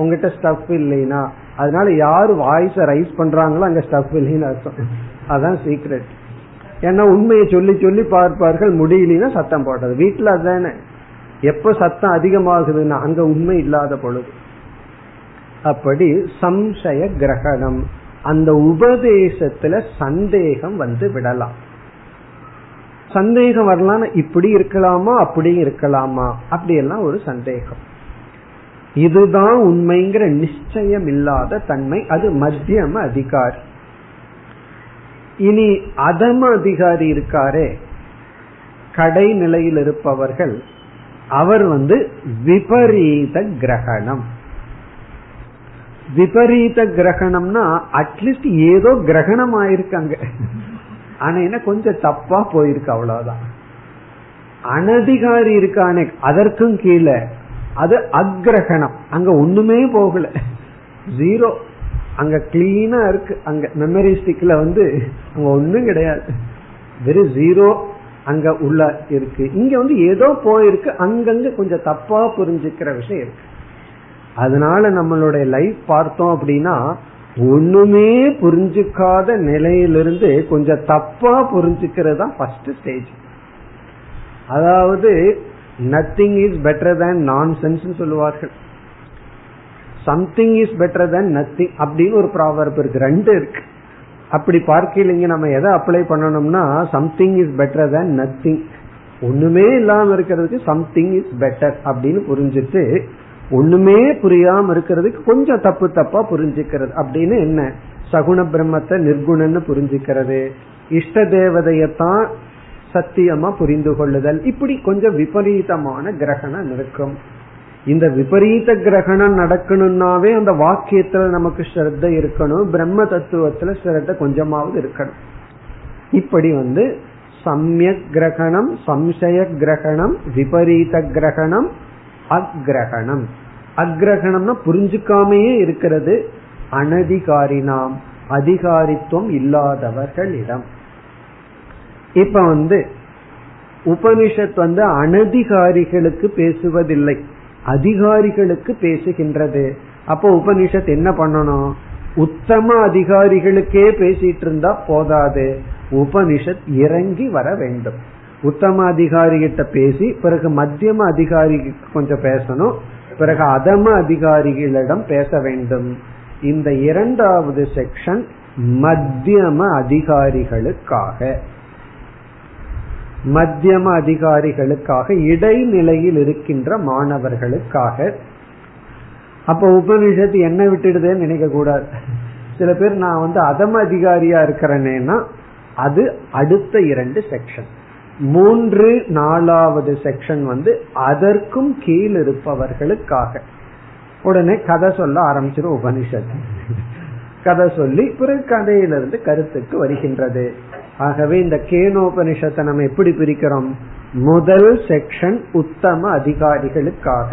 உங்ககிட்ட ஸ்டஃப் இல்லைன்னா. அதனால யாரு வாய்ஸை ரைஸ் பண்றாங்களோ அங்க ஸ்டஃப் இல்லைன்னு அர்த்தம். அதான் சீக்ரெட். ஏன்னா உண்மையை சொல்லி சொல்லி பார்ப்பார்கள், முடியலன்னா சத்தம் போடுறது. வீட்டுல அதானே, எப்ப சத்தம் அதிகமாகுதுன்னா அங்க உண்மை இல்லாத பொழுது. அப்படி சம்சய கிரகணம், அந்த உபதேசத்துல சந்தேகம் வந்து விடலாம். சந்தேகம் வரலாம், இப்படி இருக்கலாமா அப்படி இருக்கலாமா, அப்படியெல்லாம் ஒரு சந்தேகம். இதுதான் உண்மைங்கிற நிச்சயம் இல்லாத தன்மை, அது மத்தியம அதிகாரி. இனி அதம அதிகாரி இருக்காரே, கடை நிலையில் இருப்பவர்கள், அவர் வந்து விபரீத கிரகணம். விபரீத கிரகணம்னா அட்லீஸ்ட் ஏதோ கிரகணம் ஆயிருக்காங்க, ஆனா என்ன கொஞ்சம் தப்பா போயிருக்கு, அவ்வளவுதான். அனதிகாரி இருக்கானே, அதற்கும் கீழே அது அக்ரகணம். அங்க ஒண்ணுமே போகல, ஜீரோ. அங்க கிளீனா இருக்கு, அங்க மெமரி ஸ்டிக்ல வந்து அங்க ஒண்ணும் கிடையாது, வெறும் ஜீரோ அங்க உள்ள இருக்கு. இங்க வந்து ஏதோ போயிருக்கு, அங்கங்க கொஞ்சம் தப்பா புரிஞ்சுக்கிற விஷயம் இருக்கு. அதனால நம்மளுடைய லைஃப் பார்த்தோம் அப்படின்னா ஒண்ணுமே புரிஞ்சுக்காத நிலையிலிருந்து கொஞ்சம் தப்பா புரிஞ்சுக்கிறது தான் ஃபர்ஸ்ட் ஸ்டேஜ். அதாவது nothing is better than nonsense னு சொல்லுவார்கள், something is better than nothing அப்படின்னு ஒரு ப்ராவர்ப் இருக்கு, ரெண்டு இருக்கு. அப்படி பார்க்கலீங்க, நம்ம எதை அப்ளை பண்ணணும்னா something is better than nothing, ஒண்ணுமே இல்லாம இருக்கிறதுக்கு something is better அப்படின்னு புரிஞ்சுட்டு, ஒண்ணுமே புரியாம இருக்கிறதுக்கு கொஞ்சம் தப்பு தப்பா புரிஞ்சுக்கிறது. அப்படின்னு என்ன, சகுண பிரம்மத்தை நிர்குணன்னு புரிஞ்சுக்கிறது, இஷ்ட தேவதையத்தான் சத்தியமா புரிந்து கொள்ளுதல், இப்படி கொஞ்சம் விபரீதமான கிரகணம் இருக்கும். இந்த விபரீத கிரகணம் நடக்கணும்னாவே அந்த வாக்கியத்துல நமக்கு ஸ்ரத்த இருக்கணும், பிரம்ம தத்துவத்துல ஸ்ரத்த கொஞ்சமாவது இருக்கணும். இப்படி வந்து சம்யக் கிரகணம், சம்சய கிரகணம், விபரீத கிரகணம், அக்ரகணம். அக்ரகணம்னா புரிஞ்சுக்காமையே இருக்கிறது, அனதிகாரி, நாம் அதிகாரித்துவம் இல்லாதவர்களிடம். இப்ப வந்து உபனிஷத் வந்து அனதிகாரிகளுக்கு பேசுவதில்லை, அதிகாரிகளுக்கு பேசுகின்றது. அப்போ உபனிஷத் என்ன பண்ணணும், உத்தம அதிகாரிகளுக்கே பேசிட்டு இருந்தா போதாது, உபனிஷத் இறங்கி வர வேண்டும். உத்தம அதிகாரிகிட்ட பேசி பிறகு மத்தியம அதிகாரிக்கு கொஞ்சம் பேசணும், பிறகு அதம அதிகாரிகளிடம் பேச வேண்டும். இந்த இரண்டாவது செக்ஷன் மத்தியம அதிகாரிகளுக்காக. மத்தியம அதிகாரிகளுக்காக, இடைநிலையில் இருக்கின்ற மாணவர்களுக்காக. அப்ப உபனிஷத்து என்ன விட்டுடுதுன்னு நினைக்க கூடாது. சில பேர் நான் வந்து அதம அதிகாரியா இருக்கிறேன்னா அது அடுத்த இரண்டு செக்ஷன். 3, 4வது செக்ஷன் வந்து அதற்கும் கீழ் இருப்பவர்களுக்காக. உடனே கதை சொல்ல ஆரம்பிச்சிடும் உபனிஷத். கதை சொல்லி பிறகு கதையிலிருந்து கருத்துக்கு வருகின்றது. ஆகவே இந்த கேனோபனிஷத்தை நம்ம எப்படி பிரிக்கிறோம், முதல் செக்ஷன் உத்தம அதிகாரிகளுக்காக,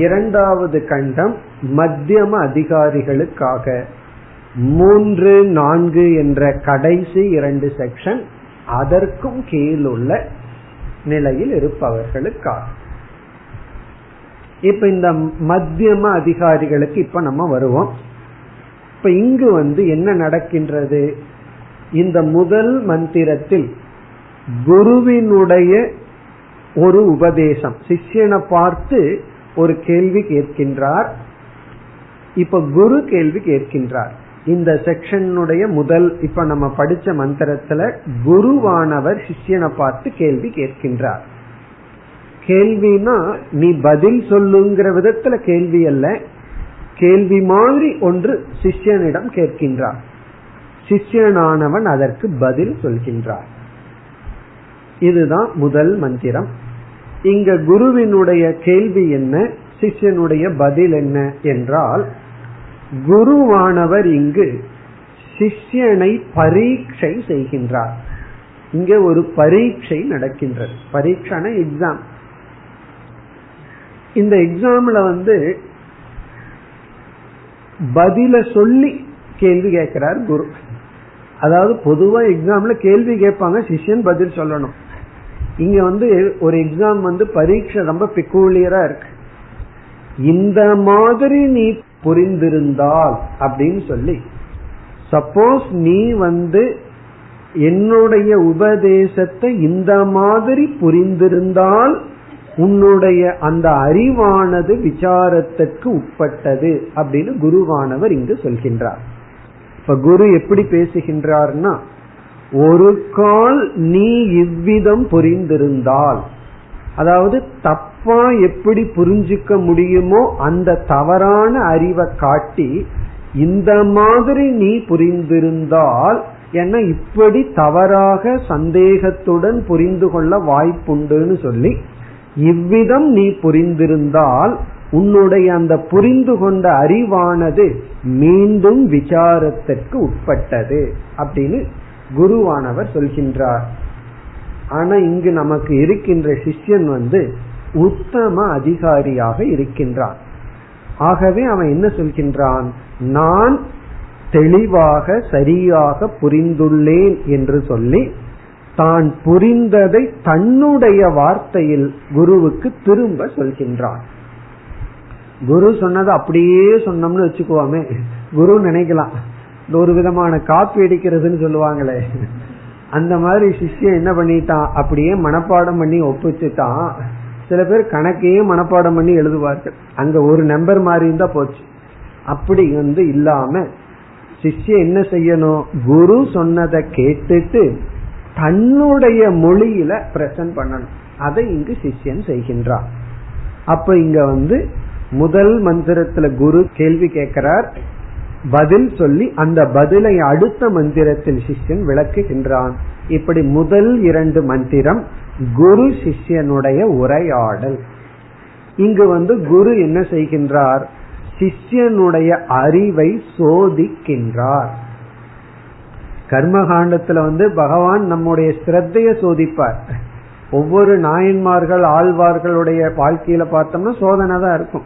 2வது கண்டம் மத்தியம அதிகாரிகளுக்காக, 3, 4 என்ற கடைசி 2 செக்ஷன் அதற்கும் கீழுள்ள நிலையில் இருப்பவர்களுக்காக. இப்ப இந்த மத்தியம அதிகாரிகளுக்கு இப்ப நம்ம வருவோம். இப்ப இங்கு வந்து என்ன நடக்கின்றது, இந்த முதல் மந்திரத்தில் குருவினுடைய ஒரு உபதேசம், சிஷ்யனை பார்த்து ஒரு கேள்வி கேட்கின்றார். இப்ப குரு கேள்வி கேட்கின்றார், இந்த செக்ஷனுடைய முதல் இப்ப நம்ம படிச்ச மந்திரத்துல குருவானவர் சிஷ்யனை பார்த்து கேள்வி கேட்கின்றார். கேள்வினா நீ பதில் சொல்லுங்கிற விதத்துல கேள்வி அல்ல, கேள்வி மாதிரி ஒன்று சிஷ்யனிடம் கேட்கின்றார். சிஷ்யனானவன் அதற்கு பதில் சொல்கின்றார். இதுதான் முதல் மந்திரம். இங்க குருவினுடைய கேள்வி என்ன, சிஷ்யனுடைய பதில் என்ன என்றால், குருவானவர் இங்கு சிஷ்யனை பரீட்சை செய்கின்றார். இங்கே ஒரு பரீட்சை நடக்கின்றது. பரீட்சான எக்ஸாம். இந்த எக்ஸாம்ல பதில சொல்லி கேள்வி கேட்கிறார் குரு. அதாவது பொதுவா எக்ஸாம்ல கேள்வி கேட்பாங்க, சிஷ்யன் பதில் சொல்லணும். இங்க ஒரு எக்ஸாம் பரீட்சை ரொம்ப பெக்கூலியரா இருக்கு. இந்த மாதிரி நீ புரிந்திருந்தால் அப்படின்னு சொல்லி, சப்போஸ் நீ என்னுடைய உபதேசத்தை இந்த மாதிரி புரிந்திருந்தால் உன்னுடைய அந்த அறிவானது விசாரத்திற்கு உட்பட்டது அப்படின்னு குருவானவர் இங்கு சொல்கின்றார். இப்ப குரு எப்படி பேசுகின்றார்னா, ஒரு கால் நீ இவ்விதம் புரிந்திருந்தால், அதாவது தப்பா எப்படி புரிஞ்சுக்க முடியுமோ அந்த தவறான அறிவை காட்டி, இந்த மாதிரி நீ புரிந்திருந்தால், ஏன்னா இப்படி தவறாக சந்தேகத்துடன் புரிந்து கொள்ள வாய்ப்புண்டுன்னு சொல்லி, இவ்விதம் நீ புரிந்திருந்தால் உன்னுடைய அந்த புரிந்து கொண்ட அறிவானது மீண்டும் விசாரத்திற்கு உட்பட்டது அப்படின்னு குருவானவர் சொல்கின்றார். ஆனா இங்கு நமக்கு இருக்கின்ற சிஷ்யன் உத்தம அதிகாரியாக இருக்கின்றான். ஆகவே அவன் என்ன சொல்கின்றான், நான் தெளிவாக சரியாக புரிந்துள்ளேன் என்று சொல்லி தான் புரிந்ததை தன்னுடைய வார்த்தையில் குருவுக்கு திரும்ப சொல்கின்றான். குரு சொன்னது அப்படியே சொன்னோம்னு வச்சுக்குவோமே, குரு நினைக்கலாம் ஒரு விதமான காப்பி அடிக்கிறதுன்னு சொல்லுவாங்களே, அந்த மாதிரி சிஷ்யன் என்ன பண்ணிட்டான், அப்படியே மனப்பாடம் பண்ணி ஒப்பிச்சுட்டான். சில பேர் கணக்கையே மனப்பாடம் பண்ணி எழுதுவார்கள், அங்க ஒரு நம்பர் மாதிரி இருந்தா போச்சு. அப்படி இல்லாம சிஷ்யன் என்ன செய்யணும், குரு சொன்னதை கேட்டுட்டு தன்னுடைய மொழியில பிரசன்ட் பண்ணணும். அதை இங்கு சிஷ்யன் செய்கின்றான். அப்ப இங்க முதல் மந்திரத்துல குரு கேள்வி கேட்கிறார், பதில் சொல்லி அந்த பதிலை அடுத்த மந்திரத்தில் சிஷ்யன் விளக்குகின்றான். இப்படி முதல் இரண்டு மந்திரம் குரு சிஷ்யனுடைய உரையாடல். இங்கு குரு என்ன செய்கின்றார், சிஷ்யனுடைய அறிவை சோதிக்கின்றார். கர்மகாண்டத்துல பகவான் நம்முடைய ஸ்ரத்தைய சோதிப்பார். ஒவ்வொரு நாயன்மார்கள் ஆழ்வார்களுடைய வாழ்க்கையில பார்த்தோம்னா சோதனை தான் இருக்கும்.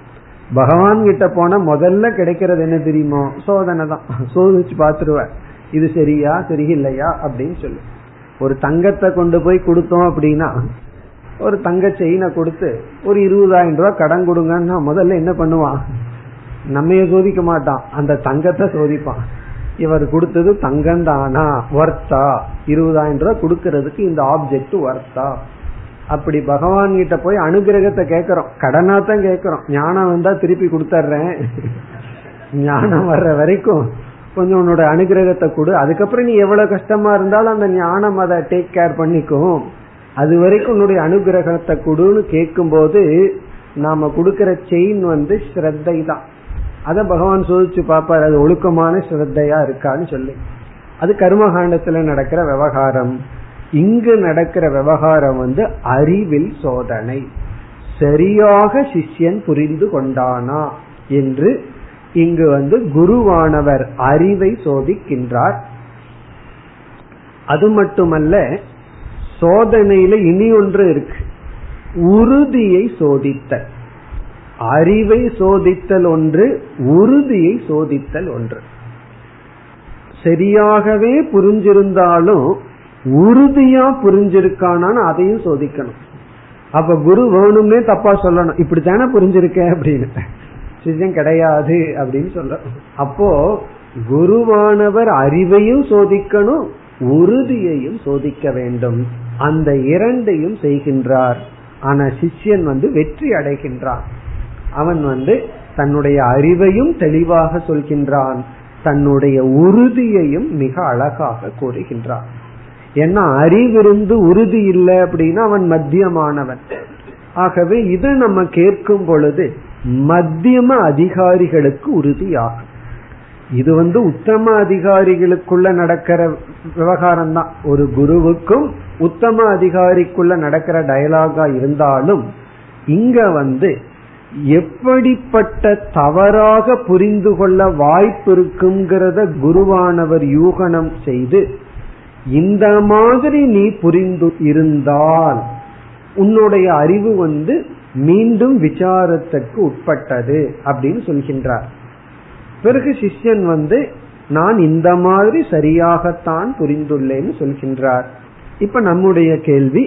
பகவான் கிட்ட போன முதல்ல கிடைக்கிறது என்ன தெரியுமோ, சோதனை தான். சோதிச்சு பாத்துருவார், இது சரியா சரியில்லையா அப்படின்னு சொல்லு. ஒரு தங்கத்தை கொண்டு போய் கொடுத்தோம் அப்படின்னா, ஒரு தங்க செயினை கொடுத்து ஒரு 20,000 ரூபாய் கடன் கொடுங்கன்னா முதல்ல என்ன பண்ணுவான், நம்மைய சோதிக்க மாட்டான், அந்த தங்கத்தை சோதிப்பான். இவர் கொடுத்தது தங்கம் தானா, வர்த்தா, 20,000 ரூபாய் கொடுக்கறதுக்கு இந்த ஆப்ஜெக்ட் வர்த்தா. அப்படி பகவான் கிட்ட போய் அனுகிரகத்தை கேட்கிறோம், கடனா தான் கேட்கிறோம். ஞானம் வந்தா திருப்பி கொடுத்துறேன், ஞானம் வர்ற வரைக்கும் கொஞ்சம் உன்னோட அனுகிரகத்தை கொடு, அதுக்கப்புறம் நீ எவ்வளவு கஷ்டமா இருந்தாலும் அந்த ஞானம் அதை டேக் கேர் பண்ணிக்கும், அது வரைக்கும் உன்னுடைய அனுகிரகத்தை கொடுன்னு கேட்கும் போது நாம கொடுக்கற செயின் ஸ்ரத்தை தான். அதை பகவான் சோதிச்சு பாப்பார், அது ஒழுக்கமான ஸ்ரத்தையா இருக்கான்னு சொல்லி. அது கர்மகாண்டத்துல நடக்கிற விவகாரம். இங்கு நடக்கிற விவகாரம் அறிவில் சோதனை. சரியாக சிஷ்யன் புரிந்து கொண்டானா என்று இங்கு குருவானவர் அறிவை சோதிக்கின்றார். அது மட்டுமல்ல, சோதனையில இனி ஒன்று இருக்கு, உறுதியை சோதித்தல். அறிவை சோதித்தல் ஒன்று, உறுதியை சோதித்தல் ஒன்று. சரியாகவே புரிஞ்சிருந்தாலும் உறுதியா புரிஞ்சிருக்கானான்னு அதையும் சோதிக்கணும். அப்ப குரு வேணும்னே தப்பா சொல்லணும், இப்படித்தானே புரிஞ்சிருக்க அப்படின்னு. சிஷ்யம் கிடையாது அப்படின்னு சொல்ற. அப்போ குருவானவர் அறிவையும் சோதிக்கணும், உறுதியையும் சோதிக்க வேண்டும். அந்த இரண்டையும் செய்கின்றார். ஆனா சிஷ்யன் வெற்றி அடைகின்றான். அவன் தன்னுடைய அறிவையும் தெளிவாக சொல்கின்றான், தன்னுடைய உறுதியையும் மிக அழகாக கூறுகின்றார். ஏன்னா அறிவிருந்து உறுதி இல்லை அப்படின்னா அவன் மத்தியமானவன். ஆகவே இதை நம்ம கேட்கும் பொழுது மத்தியம அதிகாரிகளுக்கு உறுதியாகும். இது உத்தம அதிகாரிகளுக்குள்ள நடக்கிற விவகாரம் தான், ஒரு குருவுக்கும் உத்தம அதிகாரிக்குள்ள நடக்கிற டயலாகா இருந்தாலும் இங்க எப்படிப்பட்ட தவறாக புரிந்து கொள்ள வாய்ப்பு இருக்குங்கிறத குருவானவர் யூகனம் செய்து, இந்த மாதிரி நீ புரிந்து இருந்தால் உன்னுடைய அறிவு மீண்டும் விசாரத்துக்கு உட்பட்டது அப்படின்னு சொல்கின்றார். பிறகு சிஷ்யன் நான் இந்த மாதிரி சரியாகத்தான் புரிந்துள்ளேன்னு சொல்கின்றார். இப்ப நம்முடைய கேள்வி,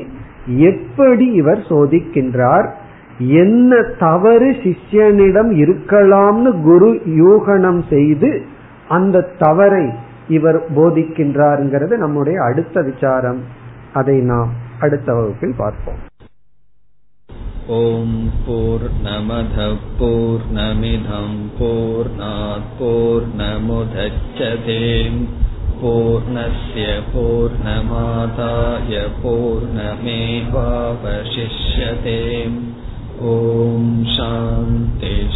எப்படி இவர் சோதிக்கின்றார், என்ன தவறு சிஷ்யனிடம் இருக்கலாம்னு குரு யூகனம் செய்து அந்த தவறை இவர் போதிக்கின்றார்ங்கிறது நம்முடைய அடுத்த விசாரம். அதை நாம் அடுத்த வகுப்பில் பார்ப்போம். ஓம் பூர்ணமதః பூர்ணமிதம் பூர்ணாத் பூர்ணமுதச்யதே பூர்ணஸ்ய பூர்ணமாதாய பூர்ணமேவாவசிஷ்யதே. ஓம் சாந்தி